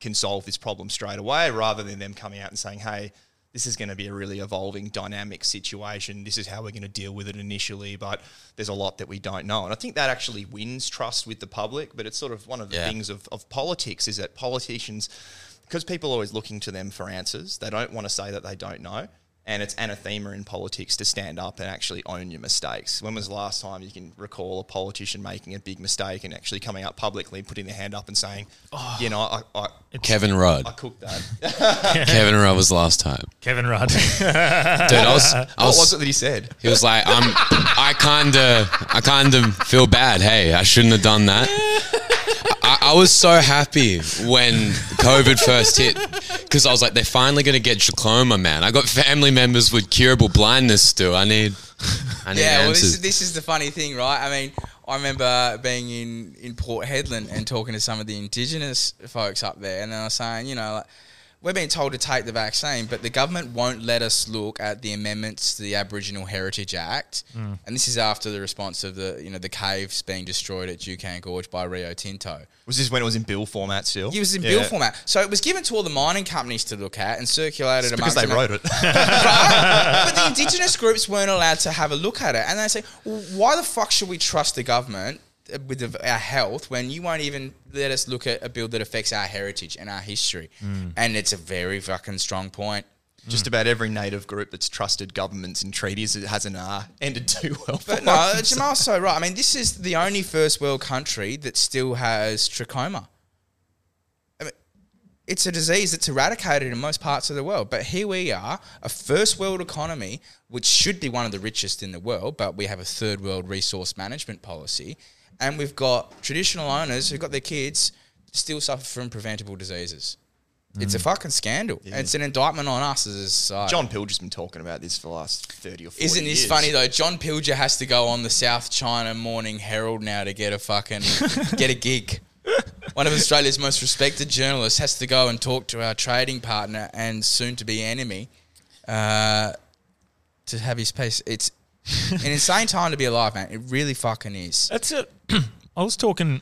can solve this problem straight away, rather than them coming out and saying, hey, this is going to be a really evolving, dynamic situation. This is how we're going to deal with it initially, but there's a lot that we don't know. And I think that actually wins trust with the public, but it's sort of one of the things of politics, is that politicians because people are always looking to them for answers. They don't want to say that they don't know. And it's anathema in politics to stand up and actually own your mistakes. When was the last time you can recall a politician making a big mistake and actually coming out publicly, putting their hand up and saying, oh, you know, Kevin Rudd. I cooked that. Kevin Rudd was the last time. Kevin Rudd. Dude, what was it that he said? He was like, I kind of feel bad. Hey, I shouldn't have done that. I was so happy when COVID first hit because I was like, they're finally going to get glaucoma, man. I got family members with curable blindness still. I need answers. Well, this is the funny thing, right? I mean, I remember being in Port Hedland and talking to some of the indigenous folks up there, and I was saying, you know, like, we're being told to take the vaccine, but the government won't let us look at the amendments to the Aboriginal Heritage Act. Mm. And this is after the response of the caves being destroyed at Juukan Gorge by Rio Tinto. Was this when it was in bill format still? It was in bill format. So it was given to all the mining companies to look at and circulated amongst them. Because they wrote it. Right? But the indigenous groups weren't allowed to have a look at it. And they say, well, why the fuck should we trust the government with our health when you won't even let us look at a bill that affects our heritage and our history? Mm. And it's a very fucking strong point. Just about every native group that's trusted governments and treaties, it hasn't ended too well. But no, Jamal's so right. I mean, this is the only first world country that still has trachoma. I mean, it's a disease that's eradicated in most parts of the world. But here we are, a first world economy, which should be one of the richest in the world, but we have a third world resource management policy. And we've got traditional owners who've got their kids still suffer from preventable diseases. Mm. It's a fucking scandal. Yeah. It's an indictment on us as a society. John Pilger's been talking about this for the last 30 or 40 years. Isn't this funny, though? John Pilger has to go on the South China Morning Herald now to get a fucking gig. One of Australia's most respected journalists has to go and talk to our trading partner and soon-to-be enemy to have his piece. It's an insane time to be alive, man. It really fucking is. That's it. I was talking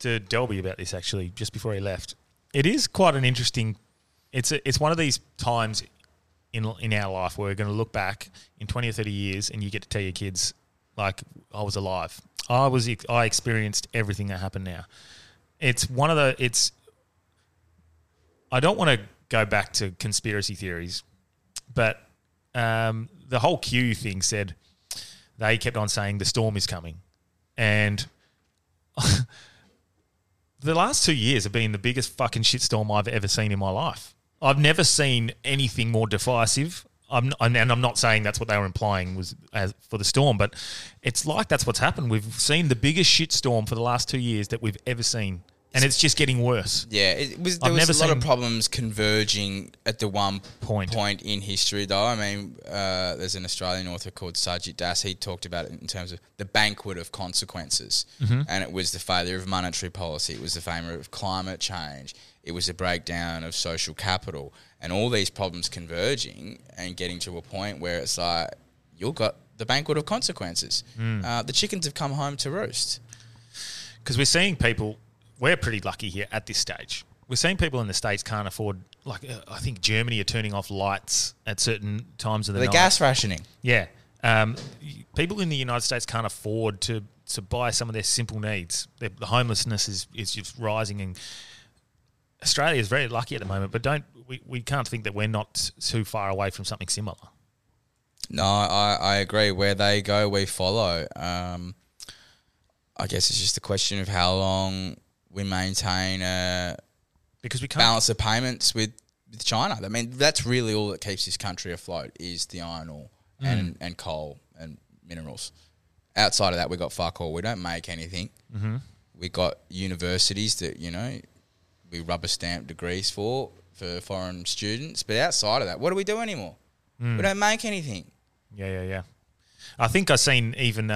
to Delby about this actually just before he left. It is quite an interesting. It's one of these times in our life where we're going to look back in 20 or 30 years, and you get to tell your kids, like, I was alive. I experienced everything that happened. Now, it's one of the. It's. I don't want to go back to conspiracy theories, but. The whole Q thing said they kept on saying the storm is coming, and the last 2 years have been the biggest fucking shitstorm I've ever seen in my life. I've never seen anything more divisive. I'm not saying that's what they were implying was as for the storm, but it's like that's what's happened. We've seen the biggest shitstorm for the last 2 years that we've ever seen. And it's just getting worse. Yeah, there was a lot of problems converging at the one point in history, though. I mean, there's an Australian author called Sajid Das. He talked about it in terms of the banquet of consequences. Mm-hmm. And it was the failure of monetary policy. It was the failure of climate change. It was the breakdown of social capital. And all these problems converging and getting to a point where it's like, you've got the banquet of consequences. Mm. The chickens have come home to roost. Because we're seeing people... We're pretty lucky here at this stage. We're seeing people in the States can't afford, like I think Germany are turning off lights at certain times of the night. The gas rationing. Yeah. People in the United States can't afford to buy some of their simple needs. The homelessness is just rising, and Australia is very lucky at the moment, but we can't think that we're not too far away from something similar. No, I agree. Where they go, we follow. I guess it's just a question of how long... we maintain because we can't balance of payments with China. I mean, that's really all that keeps this country afloat is the iron ore and coal and minerals. Outside of that, we got fuck all. We don't make anything. Mm-hmm. We got universities that, you know, we rubber stamp degrees for foreign students. But outside of that, what do we do anymore? Mm. We don't make anything. Yeah. I think I've seen even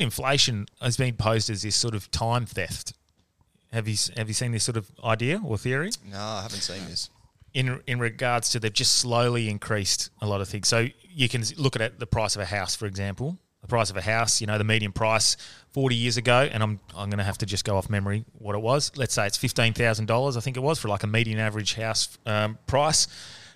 inflation has been posed as this sort of time theft. Have you seen this sort of idea or theory? No, I haven't seen this. In regards to they've just slowly increased a lot of things. So you can look at it, the price of a house, for example. The price of a house, you know, the median price 40 years ago, and I'm going to have to just go off memory what it was. Let's say it's $15,000, I think it was, for like a median average house price.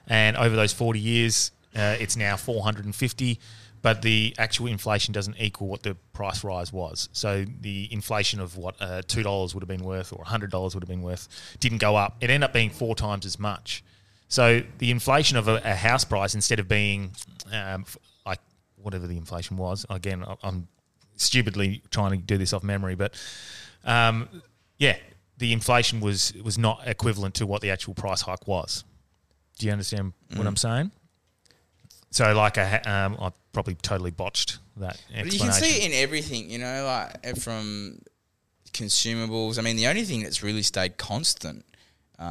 And over those 40 years, it's now $450. But the actual inflation doesn't equal what the price rise was. So the inflation of what $2 would have been worth or $100 would have been worth didn't go up. It ended up being 4 times as much. So the inflation of a house price, instead of being like whatever the inflation was, again, I'm stupidly trying to do this off memory, but the inflation was not equivalent to what the actual price hike was. Do you understand what I'm saying? So, like, I probably totally botched that explanation. But you can see it in everything, you know, like from consumables. I mean, the only thing that's really stayed constant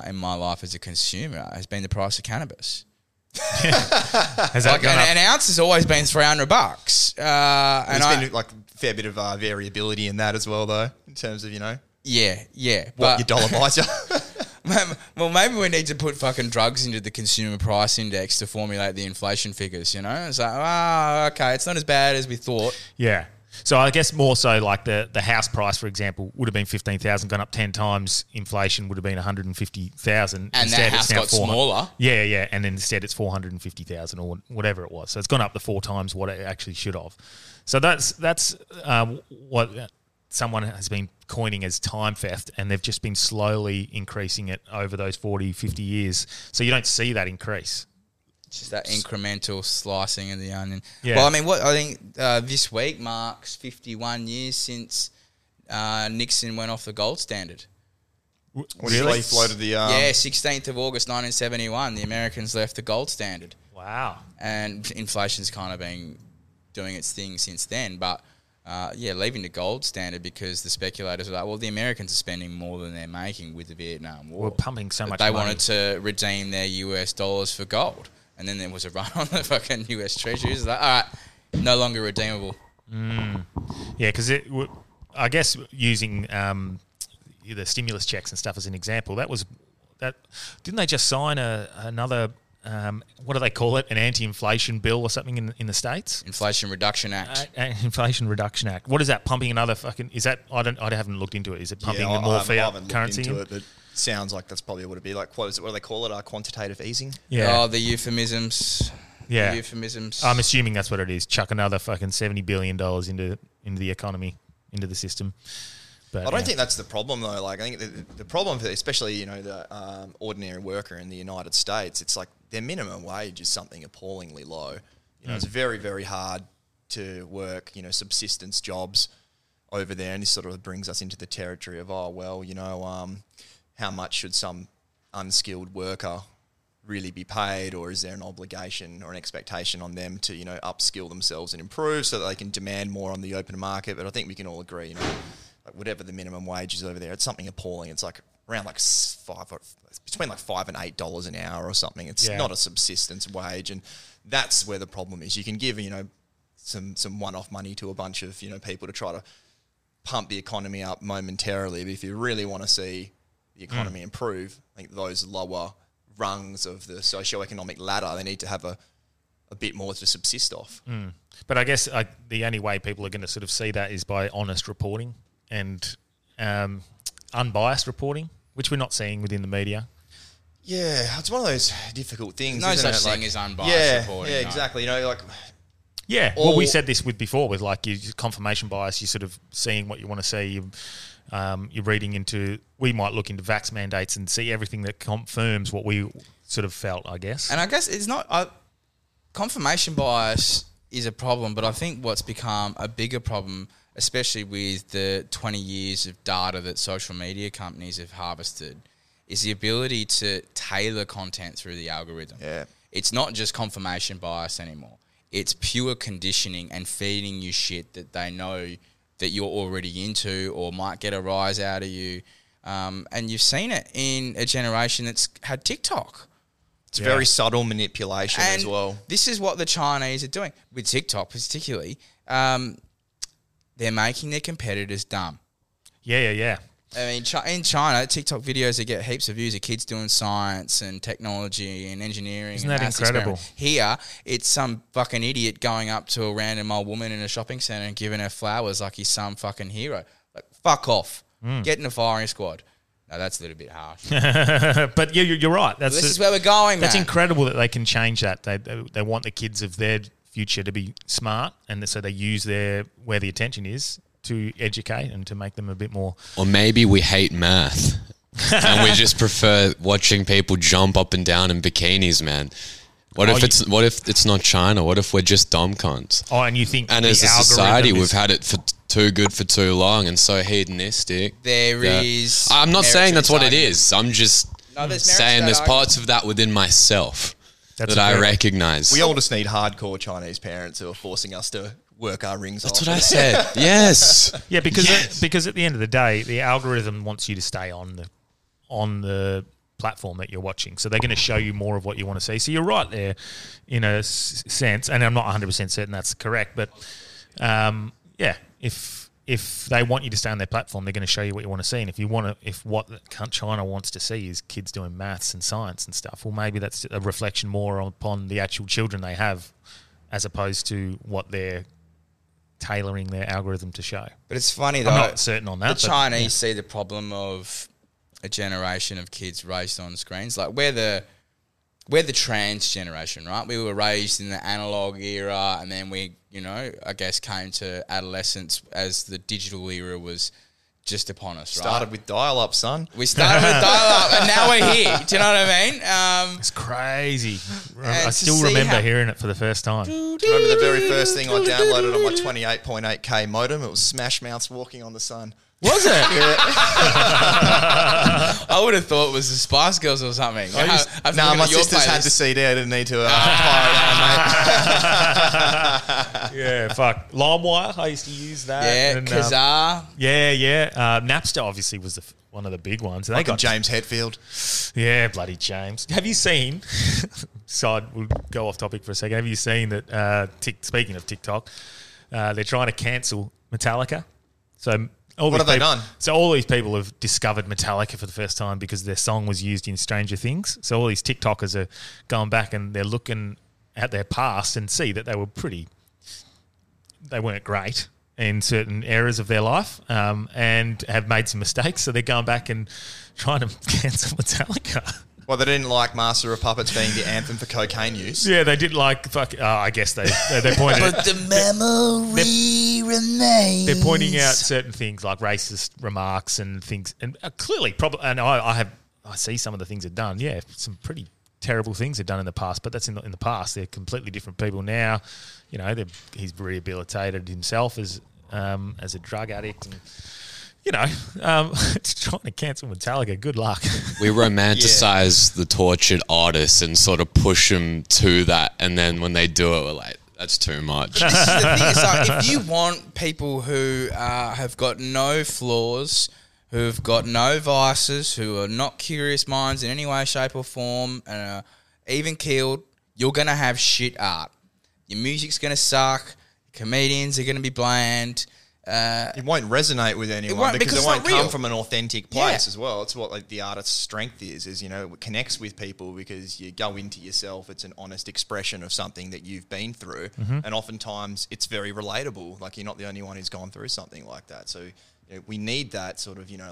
in my life as a consumer has been the price of cannabis. Yeah. Has that gone up? An ounce has always been $300. There's been like a fair bit of variability in that as well, though, in terms of, you know. Yeah. What your dollar buys you. Well, maybe we need to put fucking drugs into the consumer price index to formulate the inflation figures, you know? It's like, okay, it's not as bad as we thought. Yeah. So I guess more so like the house price, for example, would have been $15,000, gone up 10 times. Inflation would have been $150,000. And instead, that house got smaller. Yeah. And then instead it's $450,000 or whatever it was. So it's gone up to 4 times what it actually should have. So that's what someone has been coining as time theft, and they've just been slowly increasing it over those 40, 50 years. So you don't see that increase. It's just that incremental slicing of the onion. Yeah. Well, I mean, what I think this week marks 51 years since Nixon went off the gold standard. Really? He floated the... 16th of August 1971, the Americans left the gold standard. Wow. And inflation's kind of been doing its thing since then, but... leaving the gold standard because the speculators were like, well, the Americans are spending more than they're making with the Vietnam War. We're pumping so much money. They wanted to redeem their US dollars for gold. And then there was a run on the fucking US treasuries. It's like, all right, no longer redeemable. Mm. Yeah, because I guess using the stimulus checks and stuff as an example, didn't they just sign another... what do they call it? An anti-inflation bill or something in the States? Inflation Reduction Act. Inflation Reduction Act. What is that? Pumping another fucking? Is that? I haven't looked into it. Is it pumping more fiat currency? It sounds like that's probably what it'd be like. What do they call it? Quantitative easing. Yeah. Oh, the euphemisms. Yeah. The euphemisms. I'm assuming that's what it is. Chuck another fucking $70 billion into the economy, into the system. But I don't think that's the problem, though. Like, I think the problem for especially, you know, the ordinary worker in the United States, it's like their minimum wage is something appallingly low. You know, it's very, very hard to work, you know, subsistence jobs over there. And this sort of brings us into the territory of, how much should some unskilled worker really be paid, or is there an obligation or an expectation on them to, you know, upskill themselves and improve so that they can demand more on the open market? But I think we can all agree, you know, like whatever the minimum wage is over there, it's something appalling. It's like around like $5 and $8 an hour or something. It's not a subsistence wage, and that's where the problem is. You can give, you know, some one-off money to a bunch of, you know, people to try to pump the economy up momentarily, but if you really want to see the economy improve, I think those lower rungs of the socioeconomic ladder, they need to have a bit more to subsist off. But I guess the only way people are going to sort of see that is by honest reporting and unbiased reporting, which we're not seeing within the media. Yeah, it's one of those difficult things. There's no such thing as unbiased reporting. Yeah, exactly. You know, like... Yeah, well, we said this before with like your confirmation bias, you're sort of seeing what you want to see. You're reading into... We might look into vax mandates and see everything that confirms what we sort of felt, I guess. And I guess it's not... confirmation bias is a problem, but I think what's become a bigger problem... especially with the 20 years of data that social media companies have harvested, is the ability to tailor content through the algorithm. Yeah. It's not just confirmation bias anymore. It's pure conditioning and feeding you shit that they know that you're already into or might get a rise out of you. And you've seen it in a generation that's had TikTok. It's very subtle manipulation as well. This is what the Chinese are doing, with TikTok particularly. They're making their competitors dumb. Yeah. I mean, in China, TikTok videos that get heaps of views are kids doing science and technology and engineering. Isn't that incredible? Experiment. Here, it's some fucking idiot going up to a random old woman in a shopping centre and giving her flowers like he's some fucking hero. Like, fuck off. Get in the firing squad. No, that's a little bit harsh. But you're right. This is where we're going, man. That's incredible that they can change that. They want the kids of their future to be smart, and so they use their where the attention is to educate and to make them a bit more. Or maybe we hate math and we just prefer watching people jump up and down in bikinis, man. What if it's not China? What if we're just dumb cunts? Oh, and you think and as a society we've had it for too good for too long and so hedonistic. There is. I'm not saying that's what it is. I'm just saying there's parts of that within myself that I recognize. We all just need hardcore Chinese parents who are forcing us to work our rings off. That's what I said. Yes. Yeah, because at the end of the day, the algorithm wants you to stay on the platform that you're watching. So they're going to show you more of what you want to see. So you're right there in a sense, and I'm not 100% certain that's correct, but if they want you to stay on their platform, they're going to show you what you want to see. And if what China wants to see is kids doing maths and science and stuff, well, maybe that's a reflection more upon the actual children they have as opposed to what they're tailoring their algorithm to show. But it's funny, though. I'm not certain on that. The Chinese see the problem of a generation of kids raised on screens. Like, we're the trans generation, right? We were raised in the analog era, and then we, I guess came to adolescence as the digital era was just upon us, right? Started with dial-up, son. We started with dial-up, and now we're here. Do you know what I mean? It's crazy. I still remember hearing it for the first time. Do you remember the very first thing I downloaded on my 28.8K modem? It was Smash Mouth's Walking on the Sun. Was it? I would have thought it was the Spice Girls or something. No, my sisters had the CD. I didn't need to. Yeah, fuck. LimeWire, I used to use that. Yeah, and, Kazaa. Napster obviously was one of the big ones. They got James Hetfield. Yeah, bloody James. Have you seen, we'll go off topic for a second. Have you seen that, speaking of TikTok, they're trying to cancel Metallica? So... What have they done? So all these people have discovered Metallica for the first time because their song was used in Stranger Things. So all these TikTokers are going back and they're looking at their past and see that they weren't great in certain areas of their life and have made some mistakes. So they're going back and trying to cancel Metallica. Well, they didn't like Master of Puppets being the anthem for cocaine use. Yeah, they didn't like... I guess they pointed out... But the memory remains. They're pointing out certain things like racist remarks and things. And clearly, probably... And I see some of the things they've done. Yeah, some pretty terrible things they've done in the past. But that's in the past. They're completely different people now. You know, he's rehabilitated himself as a drug addict and... trying to cancel Metallica, good luck. We romanticize the tortured artists and sort of push them to that. And then when they do it, we're like, that's too much. This is the thing. It's like, if you want people who have got no flaws, who've got no vices, who are not curious minds in any way, shape or form, and are even keeled, you're going to have shit art. Your music's going to suck. Comedians are going to be bland. It won't resonate with anyone because it won't come from an authentic place as well. It's what the artist's strength is, it connects with people because you go into yourself. It's an honest expression of something that you've been through. Mm-hmm. And oftentimes it's very relatable. Like, you're not the only one who's gone through something like that. So we need that sort of, inner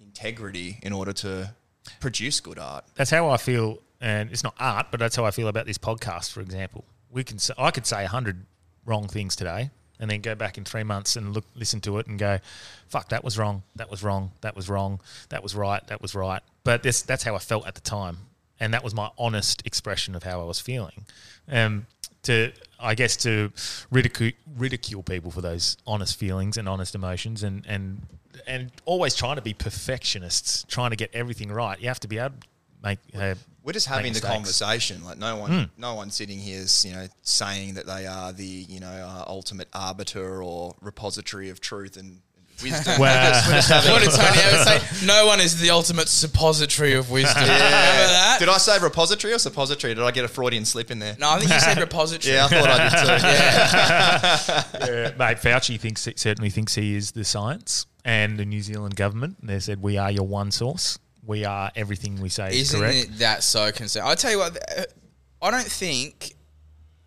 integrity in order to produce good art. That's how I feel. And it's not art, but that's how I feel about this podcast, for example. I could say 100 wrong things today, and then go back in 3 months and listen to it and go, fuck, that was wrong, that was wrong, that was wrong, that was right, that was right. But that's how I felt at the time, and that was my honest expression of how I was feeling. To ridicule people for those honest feelings and honest emotions and always trying to be perfectionists, trying to get everything right. You have to be able to make... We're just having the conversation. Like, no one sitting here is, saying that they are the, ultimate arbiter or repository of truth and wisdom. What did Tony ever say? No one is the ultimate suppository of wisdom. Yeah. Remember that? Did I say repository or suppository? Did I get a Freudian slip in there? No, I think you said repository. Yeah, I thought I did too. Yeah. Mate, Fauci certainly thinks he is the science, and the New Zealand government, they said, we are your one source. We are everything we say is correct. Isn't that so concerning? I tell you what, I don't think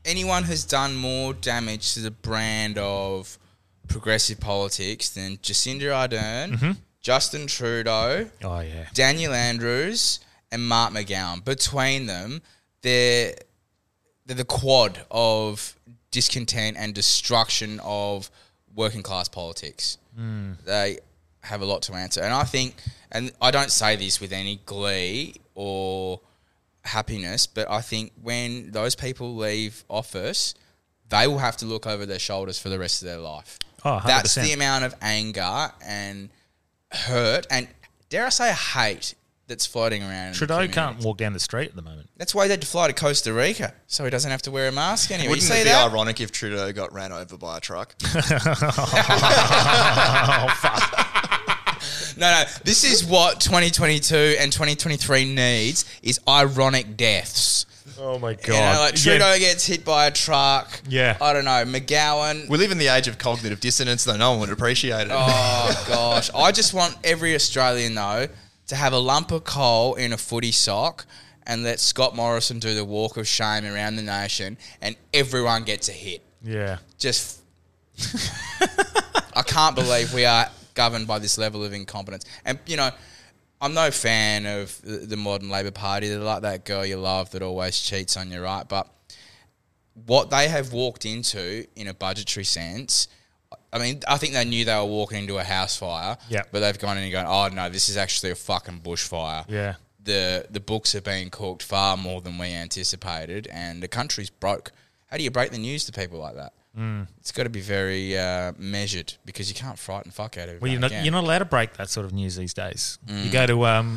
anyone has done more damage to the brand of progressive politics than Jacinda Ardern, mm-hmm. Justin Trudeau, Daniel Andrews, and Mark McGowan. Between them, the quad of discontent and destruction of working class politics. Mm. They have a lot to answer. And I think, and I don't say this with any glee or happiness, but I think when those people leave office, they will have to look over their shoulders for the rest of their life. Oh, 100%. That's the amount of anger and hurt and, dare I say, hate that's floating around. Trudeau can't walk down the street at the moment. That's why they had to fly to Costa Rica, so he doesn't have to wear a mask anymore. Wouldn't it be ironic if Trudeau got ran over by a truck? Oh, fuck. No, this is what 2022 and 2023 needs is ironic deaths. Oh, my God. You know, like Trudeau gets hit by a truck. Yeah. I don't know. McGowan. We live in the age of cognitive dissonance, though. No one would appreciate it. Oh, gosh. I just want every Australian, though, to have a lump of coal in a footy sock and let Scott Morrison do the walk of shame around the nation and everyone gets a hit. Yeah. Just... I can't believe we are governed by this level of incompetence. And, you know... I'm no fan of the modern Labor Party. They're like that girl you love that always cheats on you, right? But what they have walked into in a budgetary sense, I mean, I think they knew they were walking into a house fire, but they've gone in and gone, oh, no, this is actually a fucking bushfire. Yeah. The books are being cooked far more than we anticipated and the country's broke. How do you break the news to people like that? Mm. It's got to be very measured because you can't frighten fuck out of it. Well, you're not allowed to break that sort of news these days. Mm. You go to...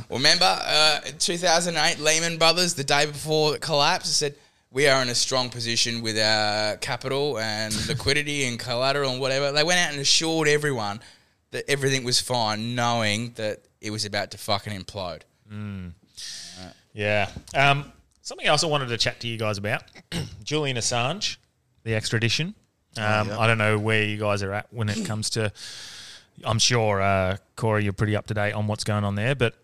remember, 2008, Lehman Brothers, the day before it collapsed, said, we are in a strong position with our capital and liquidity and collateral and whatever. They went out and assured everyone that everything was fine, knowing that it was about to fucking implode. Mm. Right. Yeah. Something else I wanted to chat to you guys about, Julian Assange, the extradition. I don't know where you guys are at when it comes to, I'm sure, Corey, you're pretty up to date on what's going on there, but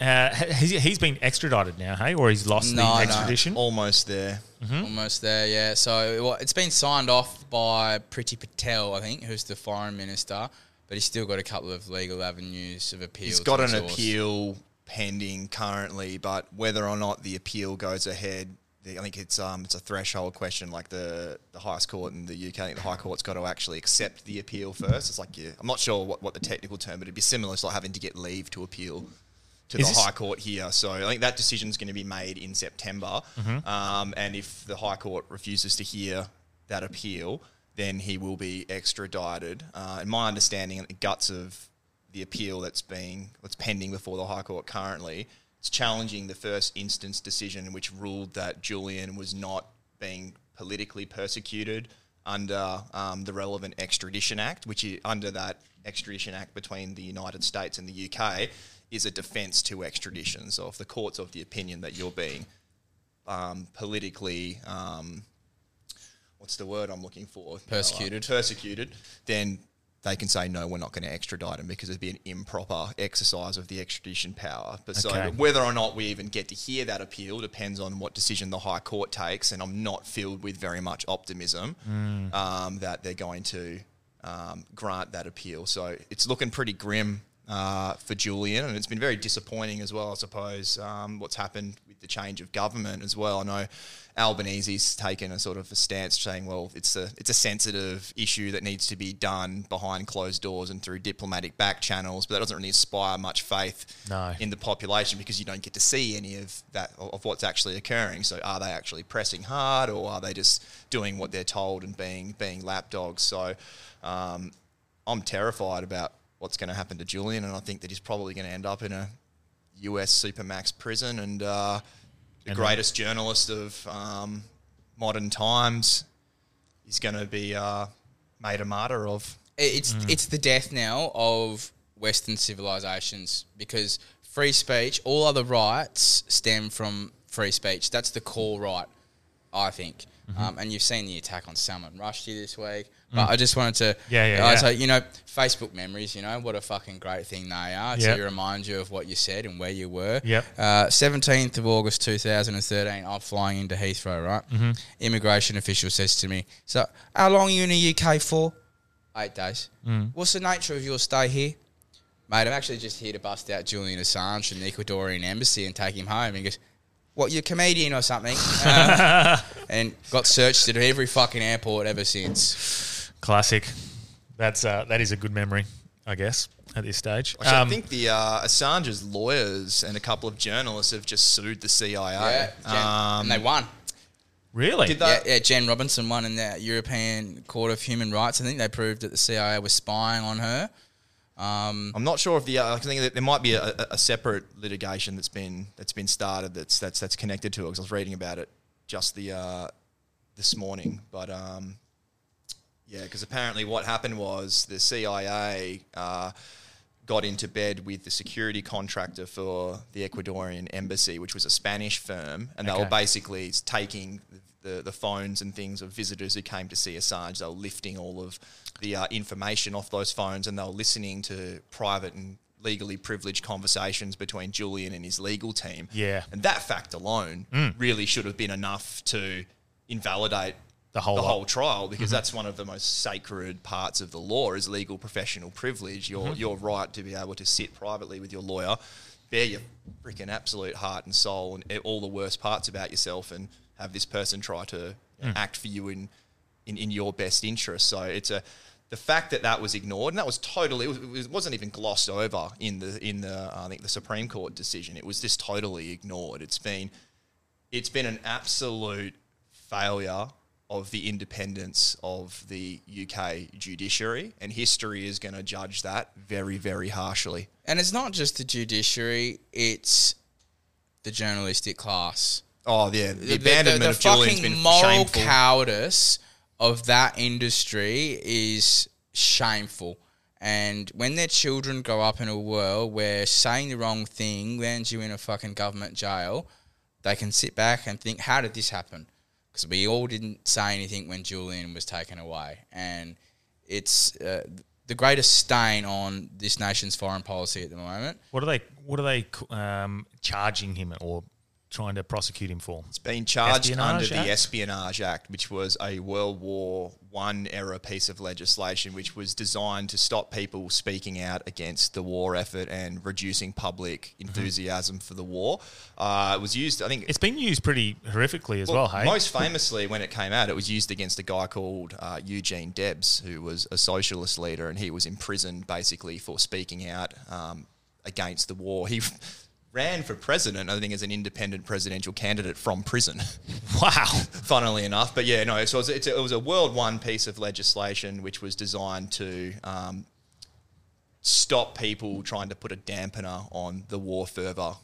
he's been extradited now, hey? Or he's lost the extradition? No, almost there. Mm-hmm. Almost there, yeah. So it's been signed off by Priti Patel, I think, who's the foreign minister, but he's still got a couple of legal avenues of appeal. He's got an appeal pending currently, but whether or not the appeal goes ahead... I think it's a threshold question, like the highest court in the UK. I think the High Court's got to actually accept the appeal first. It's like, yeah, I'm not sure what the technical term, but it'd be similar. It's like having to get leave to appeal to the High Court here. So I think that decision's going to be made in September. Mm-hmm. And if the High Court refuses to hear that appeal, then he will be extradited. In my understanding, the guts of the appeal that's pending before the High Court currently, challenging the first instance decision which ruled that Julian was not being politically persecuted under the relevant Extradition Act, which is, under that Extradition Act between the United States and the UK, is a defence to extradition. So if the court's of the opinion that you're being politically... what's the word I'm looking for? Persecuted. Persecuted, then... They can say, no, we're not going to extradite him because it'd be an improper exercise of the extradition power. But so whether or not we even get to hear that appeal depends on what decision the High Court takes, and I'm not filled with very much optimism that they're going to grant that appeal. So it's looking pretty grim for Julian, and it's been very disappointing as well, I suppose, what's happened with the change of government as well. I know Albanese's taken a sort of a stance saying, well, it's a sensitive issue that needs to be done behind closed doors and through diplomatic back channels, but that doesn't really inspire much faith in the population because you don't get to see any of that, of what's actually occurring. So are they actually pressing hard, or are they just doing what they're told and being lapdogs? So I'm terrified about what's going to happen to Julian, and I think that he's probably going to end up in a US Supermax prison and... The greatest journalist of modern times is going to be made a martyr of. It's the death knell of Western civilizations, because free speech, all other rights stem from free speech. That's the core right, I think. Mm-hmm. And you've seen the attack on Salman Rushdie this week. But I just wanted to... So, you know, Facebook memories, you know, what a fucking great thing they are to remind you of what you said and where you were. Yep. 17th of August 2013, I'm flying into Heathrow, right? Mm-hmm. Immigration official says to me, so, how long are you in the UK for? 8 days. Mm. What's the nature of your stay here? Mate, I'm actually just here to bust out Julian Assange from the Ecuadorian embassy and take him home. He goes, what, you're a comedian or something? And got searched at every fucking airport ever since. Classic. That is a good memory, I guess, at this stage. Actually, I think the Assange's lawyers and a couple of journalists have just sued the CIA. Yeah, and they won. Really? Did they? Yeah, Jen Robinson won in the European Court of Human Rights. I think they proved that the CIA was spying on her. I'm not sure if the I think that there might be a separate litigation that's been started that's connected to it, because I was reading about it just the this morning. But yeah, because apparently what happened was the CIA got into bed with the security contractor for the Ecuadorian embassy, which was a Spanish firm, and they were basically taking the phones and things of visitors who came to see Assange. They were lifting all of the information off those phones, and they were listening to private and legally privileged conversations between Julian and his legal team. Yeah. And that fact alone really should have been enough to invalidate the whole trial, because that's one of the most sacred parts of the law is legal professional privilege, your right to be able to sit privately with your lawyer, bear your freaking absolute heart and soul and all the worst parts about yourself, and have this person try to act for you in your best interest. So it's the fact that was ignored, and that was totally it wasn't even glossed over in the I think the Supreme Court decision. It was just totally ignored. It's been an absolute failure of the independence of the UK judiciary, and history is going to judge that very, very harshly. And it's not just the judiciary, it's the journalistic class. Oh, yeah. The abandonment the of Julian's been shameful. The fucking moral cowardice of that industry is shameful. And when their children grow up in a world where saying the wrong thing lands you in a fucking government jail, they can sit back and think, how did this happen? Because we all didn't say anything when Julian was taken away. And it's the greatest stain on this nation's foreign policy at the moment. What are they charging him or trying to prosecute him for? It's been charged under the Espionage Act, which was a World War I era piece of legislation which was designed to stop people speaking out against the war effort and reducing public enthusiasm for the war. It was used, I think... It's been used pretty horrifically as well, hey? Most famously, when it came out, it was used against a guy called Eugene Debs, who was a socialist leader, and he was imprisoned basically for speaking out against the war. He... ran for president, I think, as an independent presidential candidate from prison. Wow. Funnily enough. But yeah, no, so it was a World War I piece of legislation which was designed to stop people trying to put a dampener on the war fervour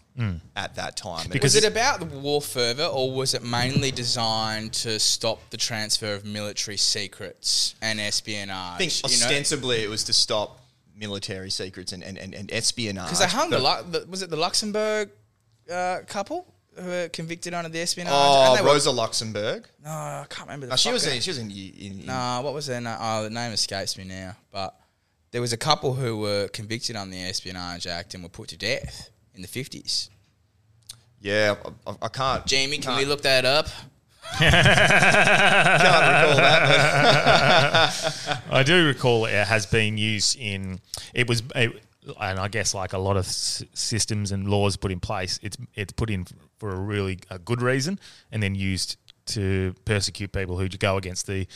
at that time. Because was it about the war fervour, or was it mainly designed to stop the transfer of military secrets and espionage? I think ostensibly it was to stop military secrets and espionage. Because they hung was it the Luxembourg couple who were convicted under the espionage? Oh, and Rosa Luxembourg. No, I can't remember. What was her name? Oh, the name escapes me now. But there was a couple who were convicted under the Espionage Act and were put to death in the 50s. Yeah, I can't. Jamie, can we look that up? Can't recall that. I do recall it has been used in. It was, and I guess like a lot of systems and laws put in place, it's put in for a really good reason, and then used to persecute people who go against the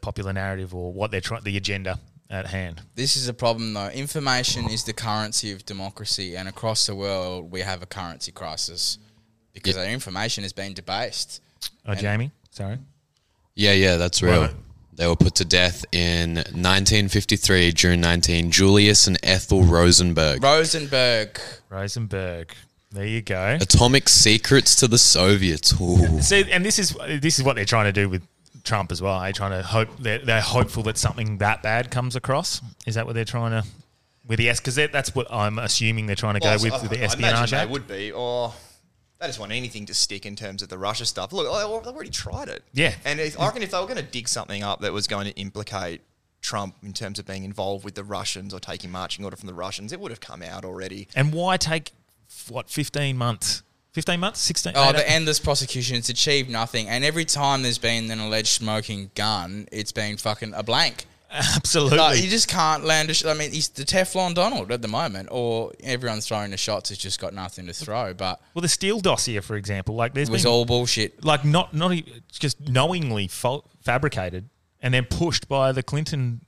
popular narrative or what they're the agenda at hand. This is a problem, though. Information is the currency of democracy, and across the world we have a currency crisis. Because our information has been debased. Oh, Jamie, sorry. Yeah, that's real. Right. They were put to death in 1953, June 19, Julius and Ethel Rosenberg. Rosenberg. There you go. Atomic secrets to the Soviets. Ooh. See, and this is what they're trying to do with Trump as well. They're trying to they're hopeful that something that bad comes across. Is that what they're trying to with the because that's what I'm assuming they're trying to go with the Espionage Act. I imagine they would be, or. They just want anything to stick in terms of the Russia stuff. Look, they've already tried it. Yeah. And I reckon if they were going to dig something up that was going to implicate Trump in terms of being involved with the Russians or taking marching order from the Russians, it would have come out already. And why take, 15 months? 15 months? 16? Oh, the endless prosecution. It's achieved nothing. And every time there's been an alleged smoking gun, it's been fucking a blank. Absolutely. Like, you just can't land a shot. I mean, he's the Teflon Donald at the moment, or everyone's throwing the shots. It's just got nothing to throw. But well, the Steele dossier, for example, like there's was all bullshit. Like not just knowingly fabricated and then pushed by the Clinton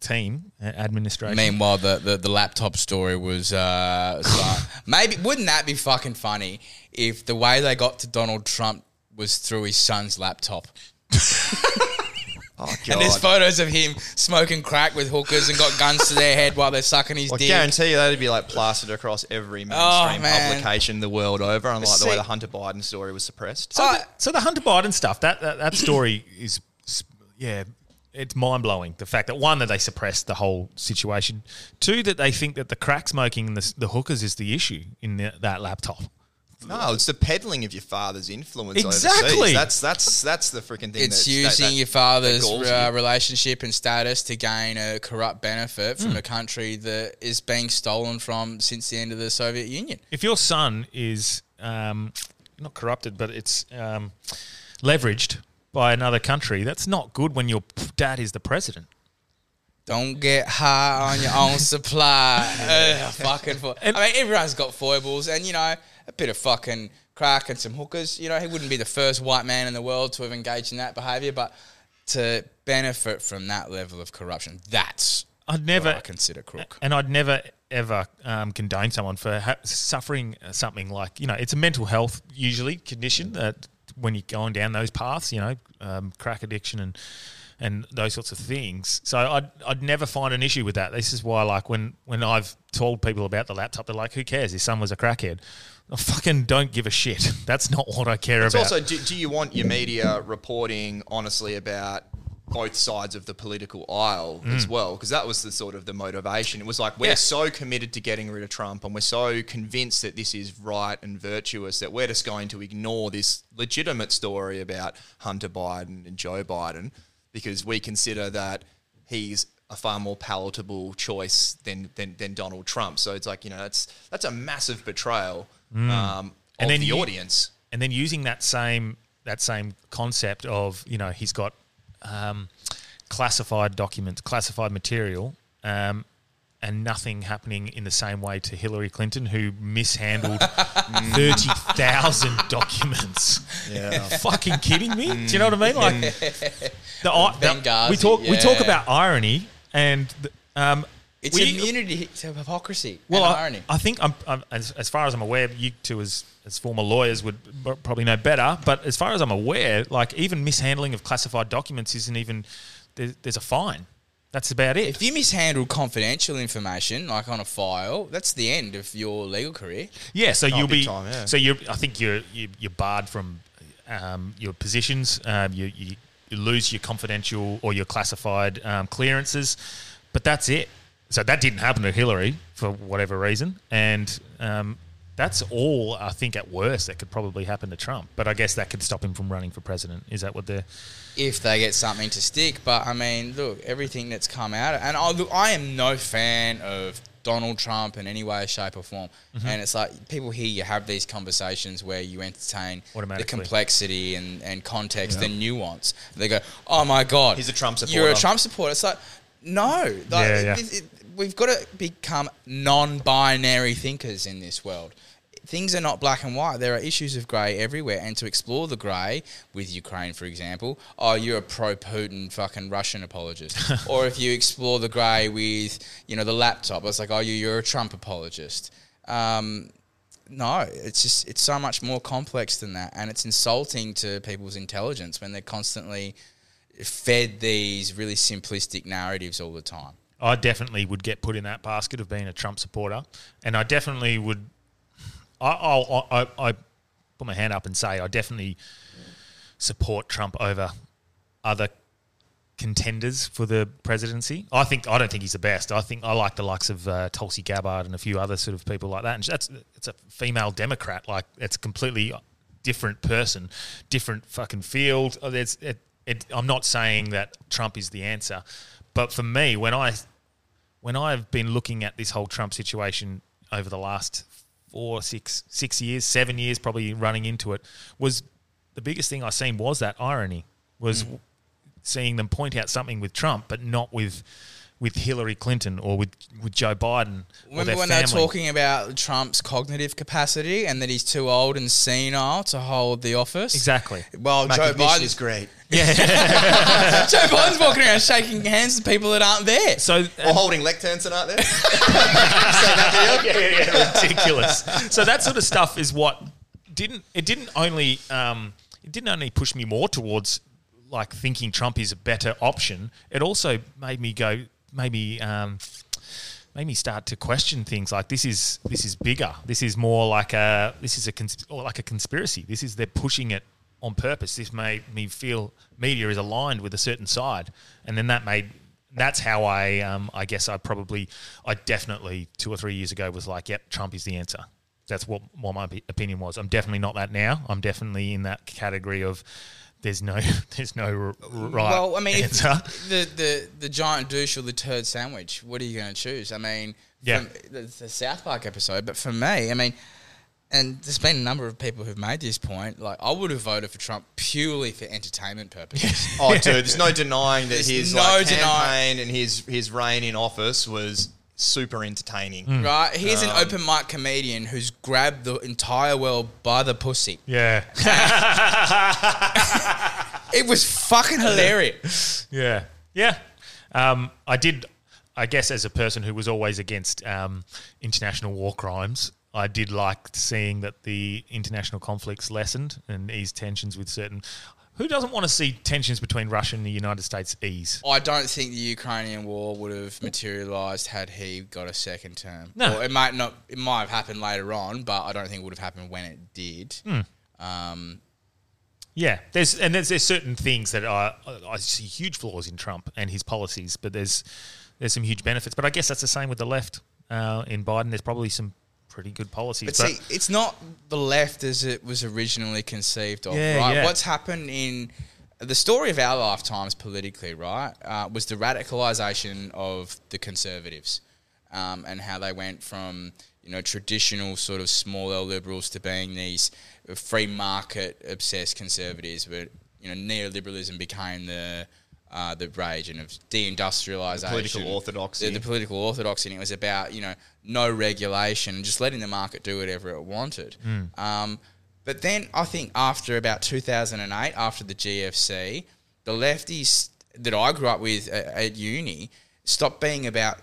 team administration. Meanwhile, the laptop story was maybe wouldn't that be fucking funny if the way they got to Donald Trump was through his son's laptop. Oh, God. And there's photos of him smoking crack with hookers and got guns to their head while they're sucking his dick. I guarantee you that'd be like plastered across every mainstream publication the world over, unlike the way the Hunter Biden story was suppressed. So, the Hunter Biden stuff, that story is, yeah, it's mind-blowing. The fact that, one, that they suppressed the whole situation. Two, that they think that the crack smoking and the hookers is the issue in that laptop. No, it's the peddling of your father's influence. Exactly, overseas. That's the freaking thing. It's using your father's relationship and status to gain a corrupt benefit from a country that is being stolen from since the end of the Soviet Union. If your son is not corrupted, but it's leveraged by another country, that's not good. When your dad is the president. Don't get high on your own supply. Fucking. I mean, everyone's got foibles, and you know. A bit of fucking crack and some hookers. You know, he wouldn't be the first white man in the world to have engaged in that behaviour, but to benefit from that level of corruption, that's what I consider crook. And I'd never, ever condone someone for suffering something like, you know, it's a mental health, usually, condition that when you're going down those paths, you know, crack addiction and those sorts of things. So I'd never find an issue with that. This is why, like, when I've told people about the laptop, they're like, who cares? His son was a crackhead. I fucking don't give a shit. That's not what I care about. It's also, do you want your media reporting honestly about both sides of the political aisle as well? Because that was the sort of the motivation. It was like, we're so committed to getting rid of Trump and we're so convinced that this is right and virtuous that we're just going to ignore this legitimate story about Hunter Biden and Joe Biden, because we consider that he's a far more palatable choice than Donald Trump. So it's like, you know, that's a massive betrayal of the audience. And then using that same concept of, you know, he's got classified documents, classified material, and nothing happening in the same way to Hillary Clinton, who mishandled 30,000 documents. Yeah. Fucking kidding me? Do you know what I mean? Like we talk about irony and it's immunity to hypocrisy and irony. I think, as far as I'm aware, you two as former lawyers would probably know better, but as far as I'm aware, like even mishandling of classified documents isn't even – there's a fine. That's about it. If you mishandle confidential information, like on a file, that's the end of your legal career. Yeah, so you're barred from your positions. You lose your confidential or your classified clearances, but that's it. So that didn't happen to Hillary for whatever reason. And that's all, I think, at worst, that could probably happen to Trump. But I guess that could stop him from running for president. Is that what they're... If they get something to stick. But, I mean, look, everything that's come out... And I am no fan of Donald Trump in any way, shape or form. Mm-hmm. And it's like people here, you have these conversations where you entertain the complexity and context and nuance. They go, oh, my God. He's a Trump supporter. You're a Trump supporter. It's like... No, we've got to become non-binary thinkers in this world. Things are not black and white. There are issues of grey everywhere, and to explore the grey with Ukraine, for example, you're a pro-Putin fucking Russian apologist. Or if you explore the grey with, you know, the laptop, it's like, you're a Trump apologist. No, it's so much more complex than that, and it's insulting to people's intelligence when they're constantly... fed these really simplistic narratives all the time. I definitely would get put in that basket of being a Trump supporter, and I definitely would. I put my hand up and say I definitely support Trump over other contenders for the presidency. I don't think he's the best. I like the likes of Tulsi Gabbard and a few other sort of people like that. And it's a female Democrat. Like, it's a completely different person, different fucking field. I'm not saying that Trump is the answer, but for me, when I've been looking at this whole Trump situation over the last 4, 6 years, 7 years, probably running into it, was the biggest thing I seen was that irony. seeing them point out something with Trump, but not with Hillary Clinton or with Joe Biden. Remember when they were talking about Trump's cognitive capacity and that he's too old and senile to hold the office? Exactly. Well, Joe Biden's great. Yeah. Joe Biden's walking around shaking hands with people that aren't there. Or holding lecterns that aren't there. Yeah, ridiculous. So that sort of stuff is what didn't only push me more towards like thinking Trump is a better option. It also made me go, made me start to question things like this is bigger. This is more like a conspiracy. This is they're pushing it on purpose. This made me feel media is aligned with a certain side, and then that's how I guess I definitely 2 or 3 years ago was like, yep, Trump is the answer. That's what my opinion was. I'm definitely not that now. I'm definitely in that category of there's no right. Well, I mean, answer. If the giant douche or the turd sandwich, what are you going to choose? I mean, yeah, the South Park episode. But for me, I mean, and there's been a number of people who've made this point. Like, I would have voted for Trump purely for entertainment purposes. Oh, dude, there's no denying that his campaign and his reign in office was super entertaining. Mm. Right? He's an open mic comedian who's grabbed the entire world by the pussy. Yeah. It was fucking hilarious. Yeah. Yeah. I guess as a person who was always against international war crimes, I did like seeing that the international conflicts lessened and eased tensions with certain... Who doesn't want to see tensions between Russia and the United States ease? I don't think the Ukrainian war would have materialised had he got a second term. No. Or it might not. It might have happened later on, but I don't think it would have happened when it did. Mm. Yeah, there's certain things that I see huge flaws in Trump and his policies, but there's some huge benefits. But I guess that's the same with the left in Biden. There's probably some pretty good policy. But see, it's not the left as it was originally conceived of, right? Yeah. What's happened in the story of our lifetimes politically, right, was the radicalisation of the Conservatives and how they went from, you know, traditional sort of small L liberals to being these free market obsessed Conservatives where, you know, neoliberalism became the rage and of deindustrialisation. The political orthodoxy. The political orthodoxy, and it was about, you know, no regulation, just letting the market do whatever it wanted. Mm. But then I think after about 2008, after the GFC, the lefties that I grew up with at uni stopped being about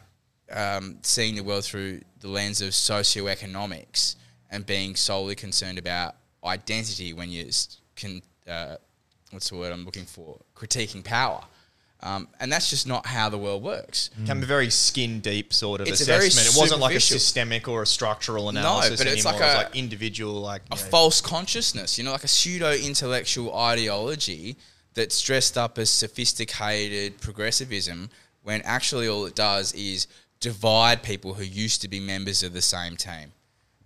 seeing the world through the lens of socioeconomics and being solely concerned about identity when you can... what's the word I'm looking for? Critiquing power. And that's just not how the world works. It can be very skin-deep sort of assessment. It wasn't like a systemic or a structural analysis anymore. It's like individual... like a false consciousness, you know, like a pseudo-intellectual ideology that's dressed up as sophisticated progressivism when actually all it does is divide people who used to be members of the same team.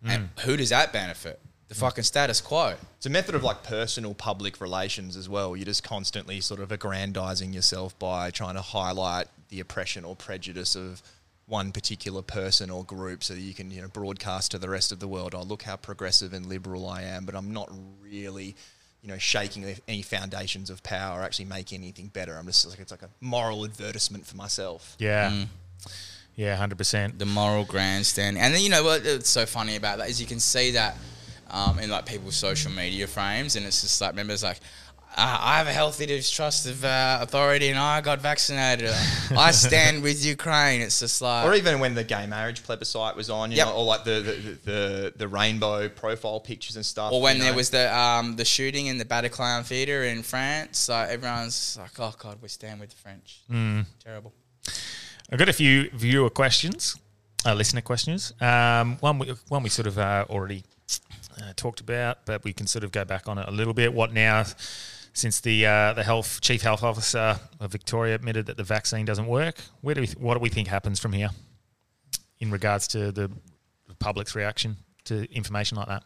Mm. And who does that benefit? The fucking status quo. It's a method of like personal public relations as well. You're just constantly sort of aggrandizing yourself by trying to highlight the oppression or prejudice of one particular person or group so that you can, you know, broadcast to the rest of the world, oh, look how progressive and liberal I am, but I'm not really, you know, shaking any foundations of power or actually making anything better. I'm just like, it's like a moral advertisement for myself. Yeah. Mm. Yeah, 100%. The moral grandstand. And then, you know, what's so funny about that is you can see that in like people's social media frames, and it's just like, remember, it's like, I have a healthy distrust of authority and I got vaccinated. I stand with Ukraine. It's just like... Or even when the gay marriage plebiscite was on, you yep. know, or like the rainbow profile pictures and stuff. Or when there was the shooting in the Bataclan Theatre in France. Like everyone's like, oh God, we stand with the French. Mm. Terrible. I've got a few viewer questions, listener questions. One we sort of already... talked about, but we can sort of go back on it a little bit. What now, since the Chief Health Officer of Victoria admitted that the vaccine doesn't work? What do we think happens from here in regards to the public's reaction to information like that?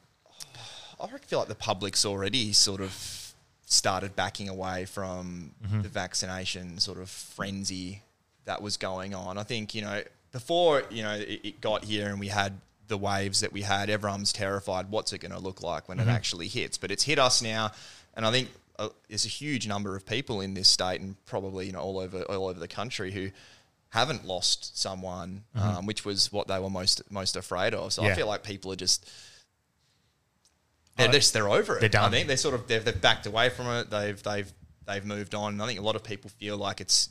I feel like the public's already sort of started backing away from mm-hmm. the vaccination sort of frenzy that was going on. I think, you know, before, you know, it got here and we had the waves that we had, everyone's terrified, what's it going to look like when mm-hmm. it actually hits? But it's hit us now, and I think there's a huge number of people in this state, and probably all over the country, who haven't lost someone, which was what they were most afraid of. So I feel like people are just they're over it. They're done. I think they've backed away from it. They've moved on. And I think a lot of people feel like it's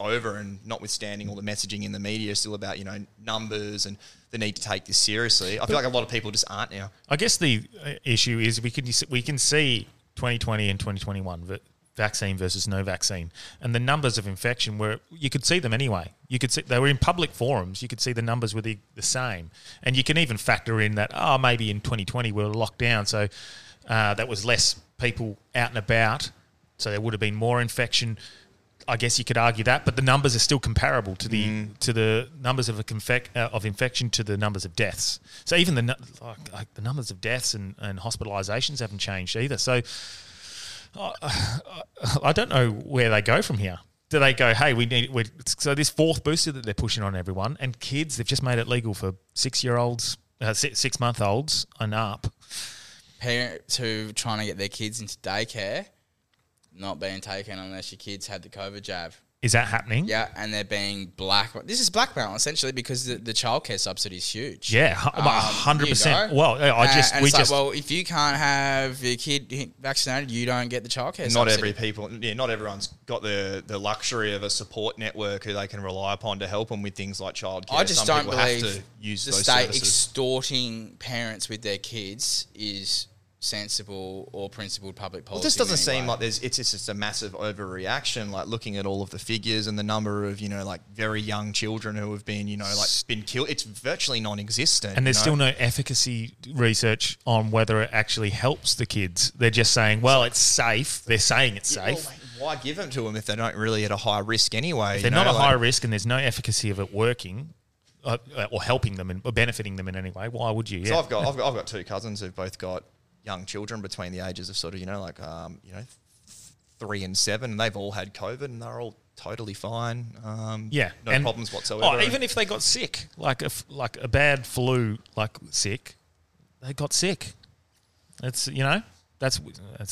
over, and notwithstanding all the messaging in the media still about, numbers and the need to take this seriously. I feel like a lot of people just aren't now. I guess the issue is we can see 2020 and 2021 vaccine versus no vaccine, and the numbers of infection were, you could see them anyway. You could see they were in public forums. You could see the numbers were the same, and you can even factor in that maybe in 2020 we were locked down, so that was less people out and about, so there would have been more infection. I guess you could argue that, but the numbers are still comparable to the numbers of infection to the numbers of deaths. So even the numbers of deaths and hospitalisations haven't changed either. So I don't know where they go from here. Do they go, hey, so this fourth booster that they're pushing on everyone, and kids, they've just made it legal for 6-month-olds and up. Parents who are trying to get their kids into daycare, not being taken unless your kids had the COVID jab. Is that happening? Yeah, and they're being blackmailed. This is blackmail, essentially, because the childcare subsidy is huge. Yeah, 100%. Well, if you can't have your kid vaccinated, you don't get the childcare subsidy. Not everyone's got the luxury of a support network who they can rely upon to help them with things like childcare. I just don't believe have to use the state services. Extorting parents with their kids is sensible or principled public policy. Well, this doesn't seem like it's just a massive overreaction, like looking at all of the figures and the number of, very young children who have been, been killed. It's virtually non-existent. And there's still no efficacy research on whether it actually helps the kids. They're just saying, well, it's safe. They're saying it's safe. Well, why give them to them if they're not really at a high risk anyway? If they're not a high risk and there's no efficacy of it working, or helping them or benefiting them in any way, why would you? Yeah. So I've got two cousins who've both got young children between the ages of 3 and 7, and they've all had COVID and they're all totally fine. No problems whatsoever. Oh, even if they got sick, like a bad flu, they got sick. It's that's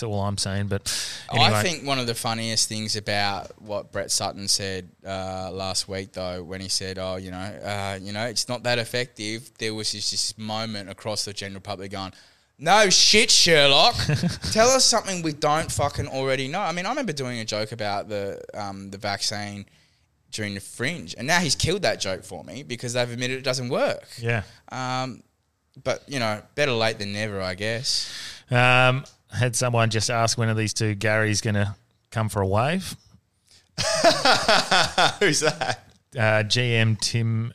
all I'm saying. But anyway. I think one of the funniest things about what Brett Sutton said last week, though, when he said, it's not that effective. There was just this moment across the general public going, no shit, Sherlock. Tell us something we don't fucking already know. I mean, I remember doing a joke about the vaccine during the fringe, and now he's killed that joke for me because they've admitted it doesn't work. Yeah. But, better late than never, I guess. Had someone just asked when are these two Gary's going to come for a wave? Who's that? GM Tim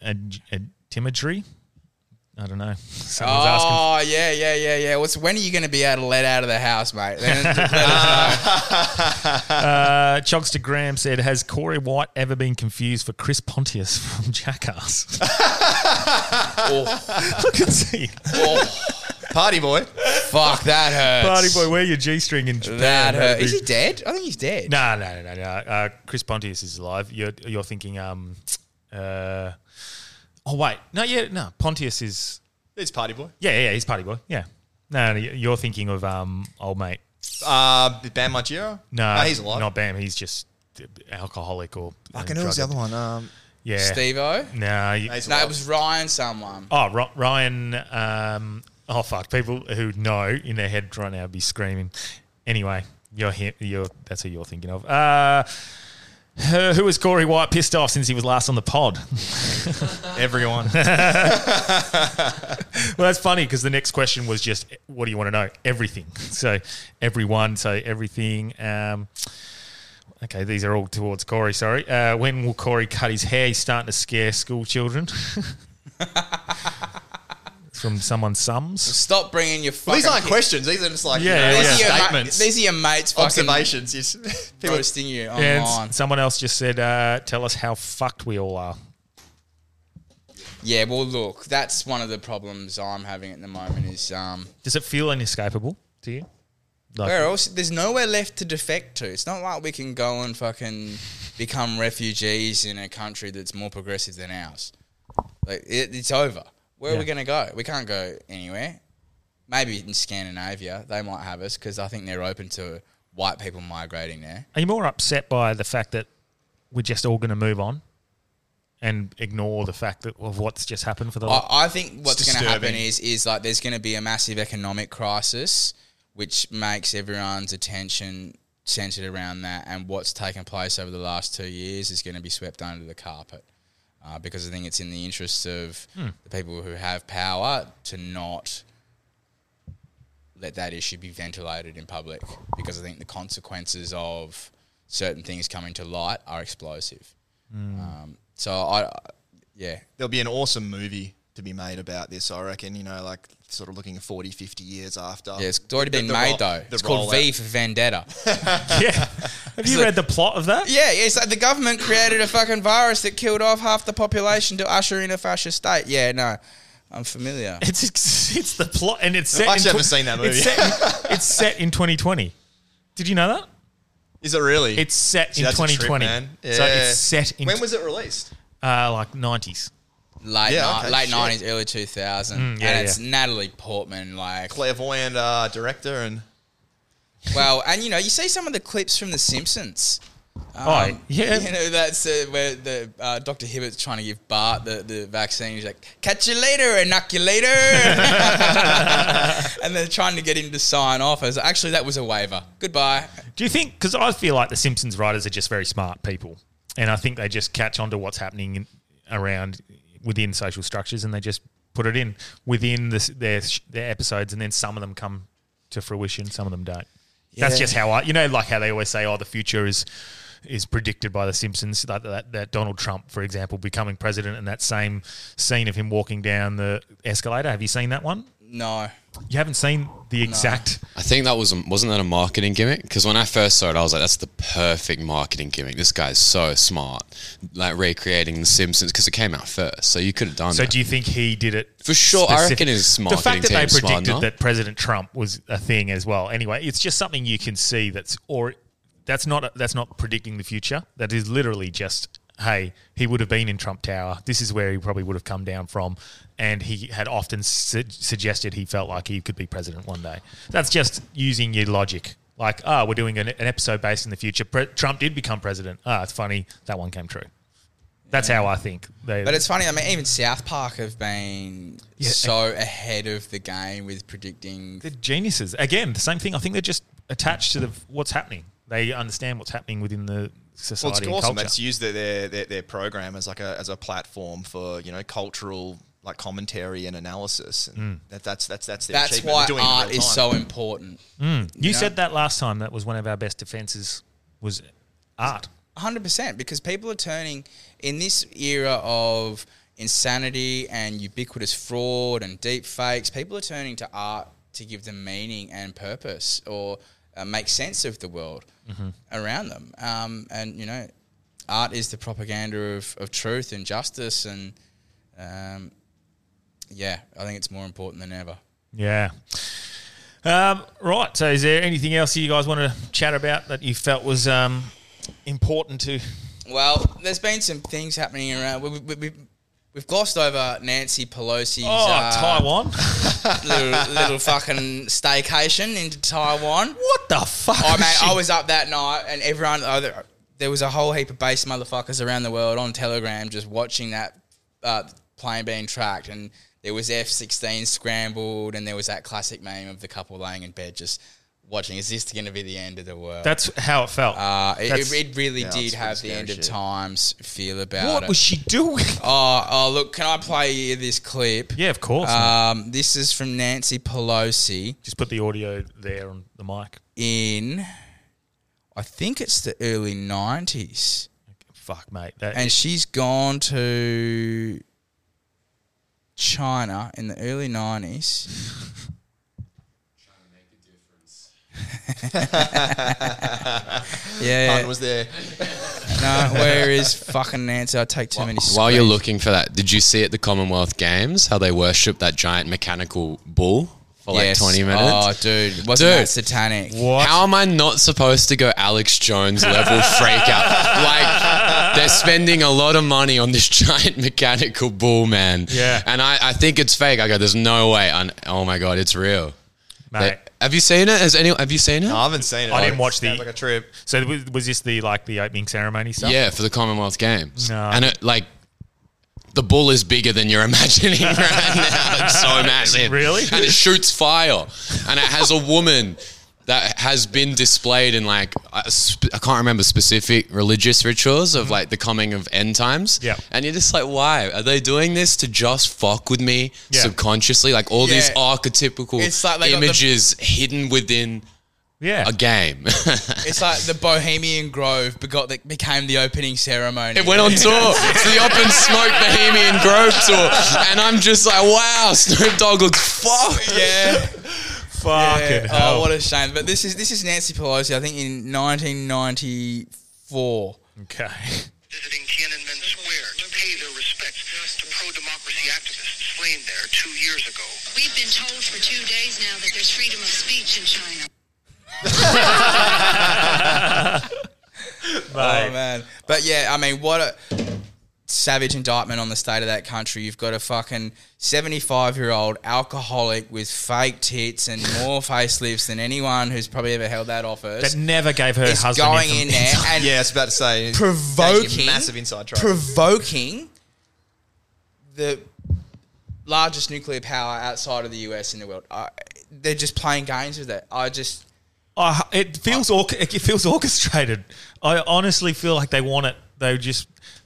Timidry. I don't know. Someone's asking. Yeah. When are you going to be able to let out of the house, mate? Chogs to Graham said, has Corey White ever been confused for Chris Pontius from Jackass? Look and see. Party boy. Fuck, that hurts. Party boy, wear your G-string in Japan. That hurt. Is he dead? I think he's dead. No. Chris Pontius is alive. You're thinking... Oh, wait. No. Pontius is... He's Party Boy. Yeah, he's Party Boy. Yeah. No, you're thinking of old mate. Bam Margera? No, he's alive. Not Bam. He's just alcoholic or... Fucking who's the other one? Yeah. Steve-O? No, it was Ryan someone. Oh, Ryan... oh, fuck. People who know in their head right now be screaming. Anyway, that's who you're thinking of. Who was Corey White pissed off since he was last on the pod? Everyone. Well, that's funny because the next question was just, what do you want to know? Everything. So everyone, so everything. Okay, these are all towards Corey, sorry. When will Corey cut his hair? He's starting to scare school children. From someone's sums. Stop bringing your fucking... Well, these aren't questions. These are just statements. These are your mates' observations. People roasting you online. Someone else just said, tell us how fucked we all are. Yeah, well, look, that's one of the problems I'm having at the moment is... does it feel inescapable to you? Like, where else? There's nowhere left to defect to. It's not like we can go and fucking become refugees in a country that's more progressive than ours. Like, it's over. Where are we going to go? We can't go anywhere. Maybe in Scandinavia. They might have us because I think they're open to white people migrating there. Are you more upset by the fact that we're just all going to move on and ignore the fact that of what's just happened for the last? I think what's going to happen is like there's going to be a massive economic crisis, which makes everyone's attention centred around that, and what's taken place over the last 2 years is going to be swept under the carpet because I think it's in the interests of the people who have power to not let that issue be ventilated in public, because I think the consequences of certain things coming to light are explosive. So there'll be an awesome movie to be made about this, I reckon, you know, like sort of looking 40, 50 years after. Yeah, it's already been made though. It's called V for Vendetta. Yeah. Have you read the plot of that? Yeah, it's like the government created a fucking virus that killed off half the population to usher in a fascist state. Yeah, no. I'm familiar. It's the plot, and it's set. I've never seen that movie. It's set in 2020. Did you know that? Is it really? It's set in 2020. That's a trip, man. Yeah. So it's set in. When was it released? Like 90s. Late 90s, early 2000s. It's Natalie Portman, like clairvoyant director, and well, and you know, you see some of the clips from The Simpsons. You know, that's where the Dr. Hibbert's trying to give Bart the vaccine. He's like, catch you later, inoculator. And they're trying to get him to sign off. I was like, actually, that was a waiver. Goodbye. Do you think, because I feel like the Simpsons writers are just very smart people, and I think they just catch on to what's happening around within social structures, and they just put it in within their episodes, and then some of them come to fruition, some of them don't. Yeah. That's just how I, you know, like how they always say, the future is predicted by The Simpsons, that Donald Trump, for example, becoming president, and that same scene of him walking down the escalator. Have you seen that one? No. You haven't seen the exact... No. I think that wasn't that a marketing gimmick? Because when I first saw it, I was like, that's the perfect marketing gimmick. This guy's so smart. Like recreating The Simpsons, because it came out first. So you could have done that. So do you think he did it? For sure. I reckon his marketing team is smart enough. The fact that they predicted that President Trump was a thing as well. Anyway, it's just something you can see that's not predicting the future. That is literally just, hey, he would have been in Trump Tower. This is where he probably would have come down from. And he had often suggested he felt like he could be president one day. That's just using your logic. Like, we're doing an episode based in the future. Trump did become president. It's funny. That one came true. That's how I think. But it's funny. I mean, even South Park have been so ahead of the game with predicting. They're geniuses. Again, the same thing. I think they're just attached to what's happening. They understand what's happening within the society. Well, it's awesome. It's used their program as like a platform for, you know, cultural like commentary and analysis. And that's their achievement. That's why art is so important. You said that last time. That was one of our best defenses was art. 100%, because people are turning in this era of insanity and ubiquitous fraud and deep fakes. People are turning to art to give them meaning and purpose, or make sense of the world around them. And, you know, art is the propaganda of truth and justice, and, I think it's more important than ever. Yeah. Right, so is there anything else you guys want to chat about that you felt was important to... Well, there's been some things happening around... We've glossed over Nancy Pelosi's... Taiwan. little fucking staycation into Taiwan. What the fuck? I was up that night, and everyone... there was a whole heap of base motherfuckers around the world on Telegram just watching that plane being tracked, and there was F-16 scrambled, and there was that classic meme of the couple laying in bed just... watching, is this going to be the end of the world? That's how it felt. It really did have the end of times feel about it. What was she doing? Oh, look, can I play you this clip? Yeah, of course. This is from Nancy Pelosi. Just put the audio there on the mic. In, I think it's the early 90s. Fuck, mate. She's gone to China in the early 90s. Pun was there. No, where is fucking Nancy? I take too many screens. While you're looking for that, did you see at the Commonwealth Games how they worshipped that giant mechanical bull for like 20 minutes? Oh, dude. Wasn't that satanic? What? How am I not supposed to go Alex Jones level freak out? Like, they're spending a lot of money on this giant mechanical bull, man. Yeah. And I think it's fake. I go, there's no way. Oh, my God, it's real. Mate. Have you seen it? Have you seen it? No, I haven't seen it. I didn't watch the like a trip. So was this the opening ceremony stuff? Yeah, for the Commonwealth Games. No. And it the bull is bigger than you're imagining right now. It's so massive. Really? And it shoots fire. And it has a woman that has been displayed in I can't remember specific religious rituals of the coming of end times. Yeah. And you're just why? Are they doing this to just fuck with me subconsciously? These archetypical images hidden within a game. It's like the Bohemian Grove became the opening ceremony. It went on tour. It's the Up and Smoke Bohemian Grove tour. And I'm just wow, Snoop Dogg looks fucked. Yeah. Fucking hell. Oh, what a shame. But this is Nancy Pelosi, I think, in 1994. Okay. Visiting Tiananmen Square to pay their respects to pro-democracy activists slain there 2 years ago. We've been told for 2 days now that there's freedom of speech in China. Oh, man. But, what a savage indictment on the state of that country. You've got a fucking 75-year-old alcoholic with fake tits and more facelifts than anyone who's probably ever held that office. That never gave her husband going in there and I was about to say provoking massive inside track. Provoking the largest nuclear power outside of the US in the world. They're just playing games with it. It feels orchestrated. I honestly feel like they want it.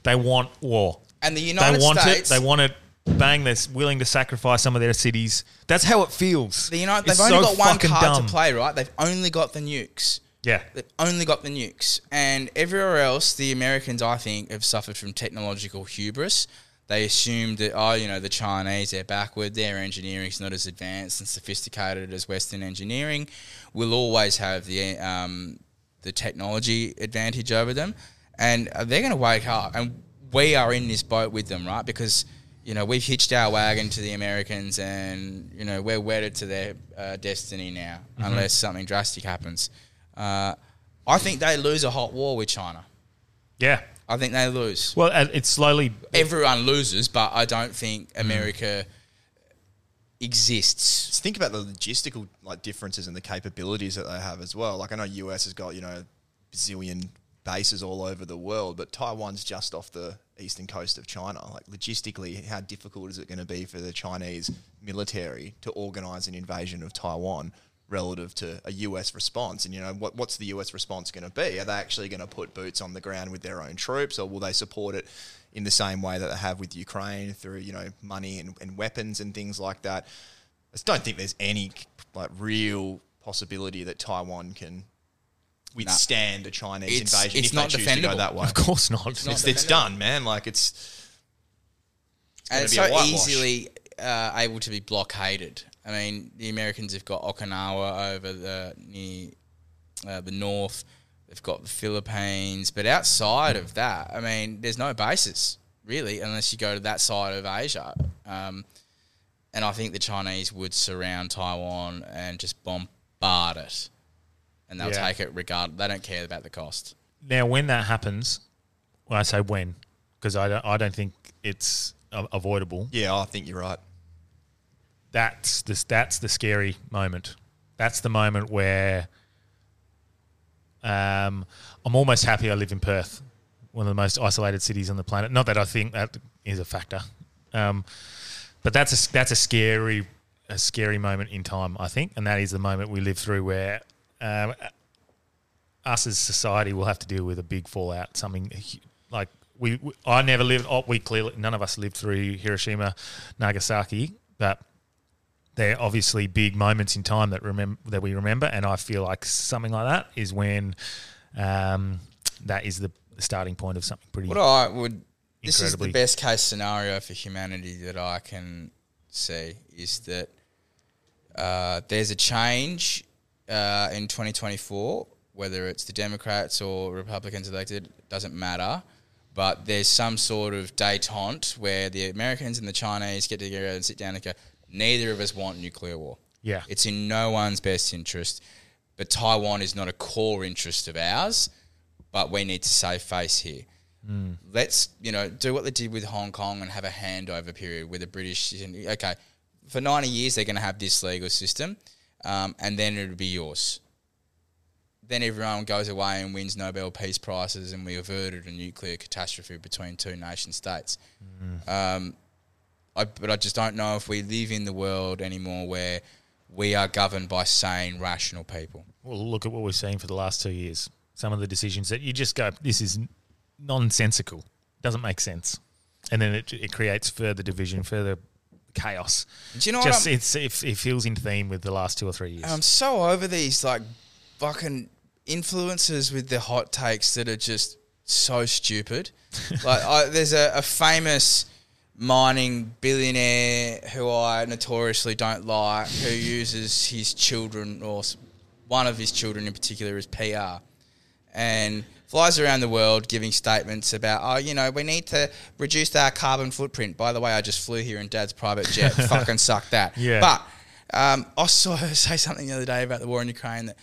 They want war. And the United States... They want it. Bang, they're willing to sacrifice some of their cities. That's how it feels. They've only got one card to play, right? They've only got the nukes. Yeah. They've only got the nukes. And everywhere else, the Americans, I think, have suffered from technological hubris. They assumed that, the Chinese, they're backward. Their engineering's not as advanced and sophisticated as Western engineering. We'll always have the technology advantage over them. And they're going to wake up, and we are in this boat with them, right? Because, we've hitched our wagon to the Americans and, we're wedded to their destiny now, unless something drastic happens. I think they lose a hot war with China. Yeah. I think they lose. Well, it's slowly... Everyone loses, but I don't think America... exists. Just think about the logistical differences and the capabilities that they have as well. I know US has got, bazillion bases all over the world, but Taiwan's just off the eastern coast of China. Logistically, how difficult is it going to be for the Chinese military to organize an invasion of Taiwan relative to a US response? And, what's the US response going to be? Are they actually going to put boots on the ground with their own troops, or will they support it in the same way that they have with Ukraine through, money and weapons and things like that? I just don't think there's any, real possibility that Taiwan can withstand a Chinese invasion if they choose to go that way. Of course not. It's done, man. It's so easily able to be blockaded. I mean, the Americans have got Okinawa over near the north. They've got the Philippines, but outside of that, I mean, there's no bases really, unless you go to that side of Asia. And I think the Chinese would surround Taiwan and just bombard it, and they'll take it regardless. They don't care about the cost. Now, when that happens, I say when, because I don't think it's avoidable. Yeah, I think you're right. That's the scary moment. That's the moment where. I'm almost happy I live in Perth, one of the most isolated cities on the planet. Not that I think that is a factor, but that's a scary moment in time, I think, and that is the moment we live through where us as society will have to deal with a big fallout. Something like I never lived. We clearly none of us lived through Hiroshima, Nagasaki, but. They're obviously big moments in time that we remember, and I feel like something like that is when that is the starting point of something pretty. This is the best case scenario for humanity that I can see is that there's a change in 2024, whether it's the Democrats or Republicans elected, doesn't matter. But there's some sort of détente where the Americans and the Chinese get together and sit down and go. Neither of us want nuclear war. Yeah. It's in no one's best interest. But Taiwan is not a core interest of ours, but we need to save face here. Mm. Let's, do what they did with Hong Kong and have a handover period with the British. Okay, for 90 years they're going to have this legal system. and then it would be yours. Then everyone goes away and wins Nobel Peace Prizes, and we averted a nuclear catastrophe between two nation states. But I just don't know if we live in the world anymore where we are governed by sane, rational people. Well, look at what we've seen for the last 2 years. Some of the decisions that you just go, this is nonsensical, doesn't make sense. And then it creates further division, further chaos. Do you know just, what it feels in theme with the last 2 or 3 years. I'm so over these, like, fucking influencers with the hot takes that are just so stupid. Like, there's a famous mining billionaire who I notoriously don't like, who uses his children, or one of his children in particular, as PR, and flies around the world giving statements about, oh, you know, we need to reduce our carbon footprint. By the way, I just flew here in Dad's private jet. Fucking suck that. Yeah. But I saw her say something the other day about the war in Ukraine, that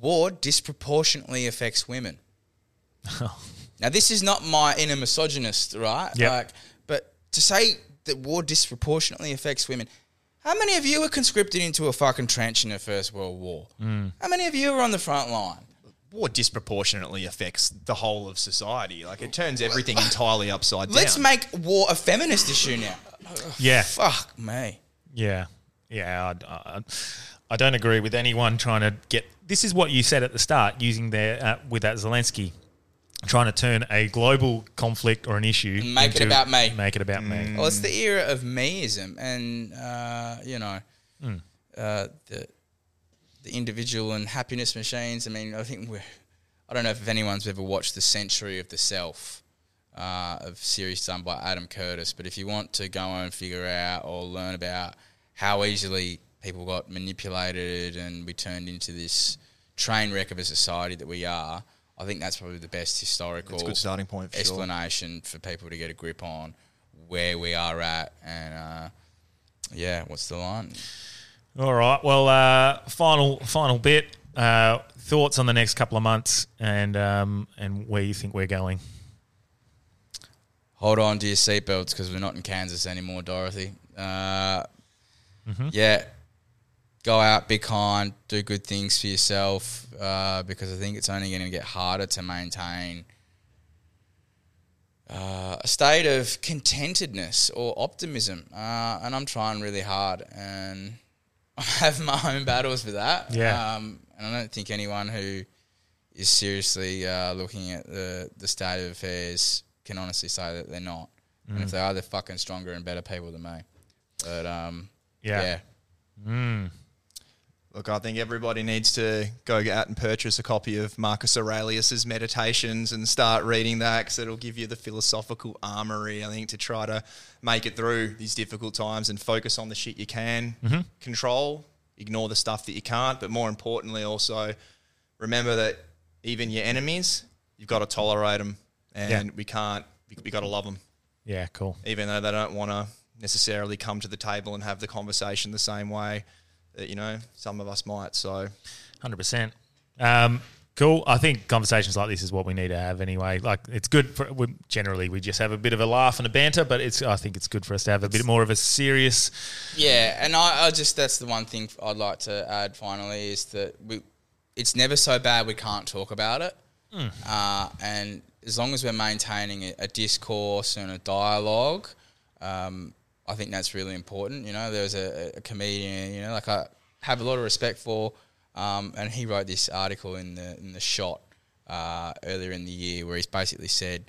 war disproportionately affects women. Oh. Now, this is not my inner misogynist, right? Yep. Like, but to say that war disproportionately affects women, how many of you were conscripted into a fucking trench in the First World War? Mm. How many of you were on the front line? War disproportionately affects the whole of society. Like, it turns everything entirely upside down. Let's make war a feminist issue now. Yeah. Fuck me. Yeah. Yeah. I don't agree with anyone trying to get... This is what you said at the start, using their with that Zelensky, trying to turn a global conflict or an issue... Make it about me. Make it about me. Well, it's the era of meism and, you know, the individual and happiness machines. I mean, I think I don't know if anyone's ever watched The Century of the Self, a series done by Adam Curtis, but if you want to go and figure out or learn about how easily people got manipulated and we turned into this train wreck of a society that we are, I think that's probably the best historical good starting point for explanation for people to get a grip on where we are at and, yeah, what's the line? All right. Well, final bit. Thoughts on the next couple of months and where you think we're going. Hold on to your seatbelts because we're not in Kansas anymore, Dorothy. Yeah, go out, be kind, do good things for yourself because I think it's only going to get harder to maintain a state of contentedness or optimism. And I'm trying really hard and... I have my own battles with that. Yeah. And I don't think anyone who is seriously looking at the state of affairs can honestly say that they're not. Mm. And if they are, they're fucking stronger and better people than me. But, yeah. Mm. Look, I think everybody needs to go out and purchase a copy of Marcus Aurelius's Meditations and start reading that because it'll give you the philosophical armoury, I think, to try to make it through these difficult times and focus on the shit you can control, ignore the stuff that you can't, but more importantly also remember that even your enemies, you've got to tolerate them and we got to love them. Yeah, cool. Even though they don't want to necessarily come to the table and have the conversation the same way. You know, some of us might, so... 100%. Cool. I think conversations like this is what we need to have anyway. Like, it's good for... Generally, we just have a bit of a laugh and a banter, but I think it's good for us to have a bit more of a serious... Yeah, and I just... That's the one thing I'd like to add finally is that it's never so bad we can't talk about it. Mm. And as long as we're maintaining a discourse and a dialogue... I think that's really important. You know, there was a comedian, you know, like I have a lot of respect for, and he wrote this article in the Shot earlier in the year where he's basically said,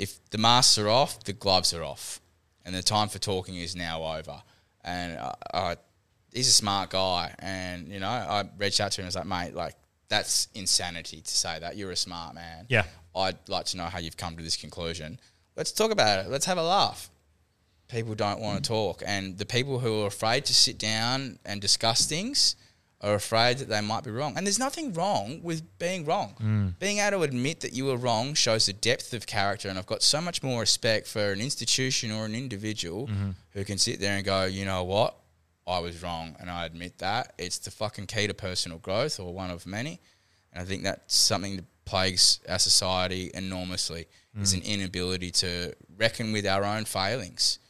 if the masks are off, the gloves are off, and the time for talking is now over. And he's a smart guy, and, you know, I reached out to him and was like, mate, like, that's insanity to say that. You're a smart man. Yeah. I'd like to know how you've come to this conclusion. Let's talk about it. Let's have a laugh. People don't want to talk, and the people who are afraid to sit down and discuss things are afraid that they might be wrong. And there's nothing wrong with being wrong. Mm. Being able to admit that you were wrong shows the depth of character, and I've got so much more respect for an institution or an individual who can sit there and go, you know what, I was wrong, and I admit that. It's the fucking key to personal growth, or one of many, and I think that's something that plagues our society enormously, is an inability to reckon with our own failings.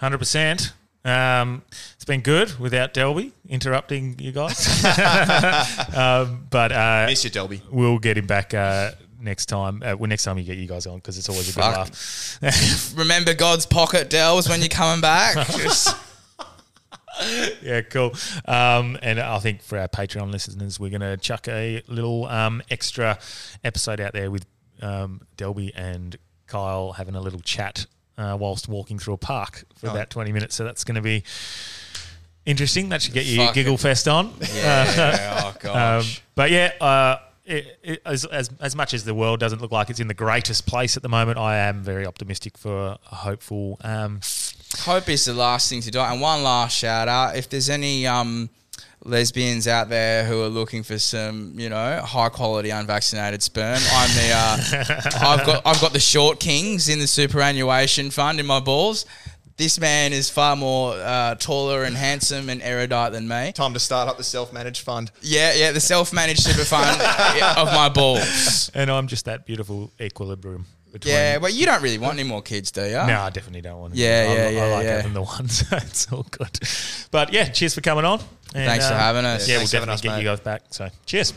100%. It's been good without Delby interrupting you guys. Miss you, Delby. We'll get him back next time. Next time you get you guys on, because it's always a good laugh. Remember God's pocket, Dells, when you're coming back. Yeah, cool. And I think for our Patreon listeners, we're going to chuck a little extra episode out there with Delby and Kyle having a little chat whilst walking through a park for about 20 minutes. So that's going to be interesting. That should get you giggle fest on. Yeah. Oh, gosh. But yeah, as much as the world doesn't look like it's in the greatest place at the moment, I am very optimistic for a hopeful... hope is the last thing to die. And one last shout out, if there's any lesbians out there who are looking for some, high quality unvaccinated sperm, I'm the I've got the short kings in the superannuation fund in my balls. This man is far more taller and handsome and erudite than me. Time to start up the self-managed fund. Yeah, the self-managed super fund of my balls. And I'm just that beautiful equilibrium. Yeah, but you don't really want any more kids, do you? No, I definitely don't want any more. I like having the ones. It's all good. But yeah, cheers for coming on. And thanks for having us. Yeah, we'll definitely get you guys back. So cheers.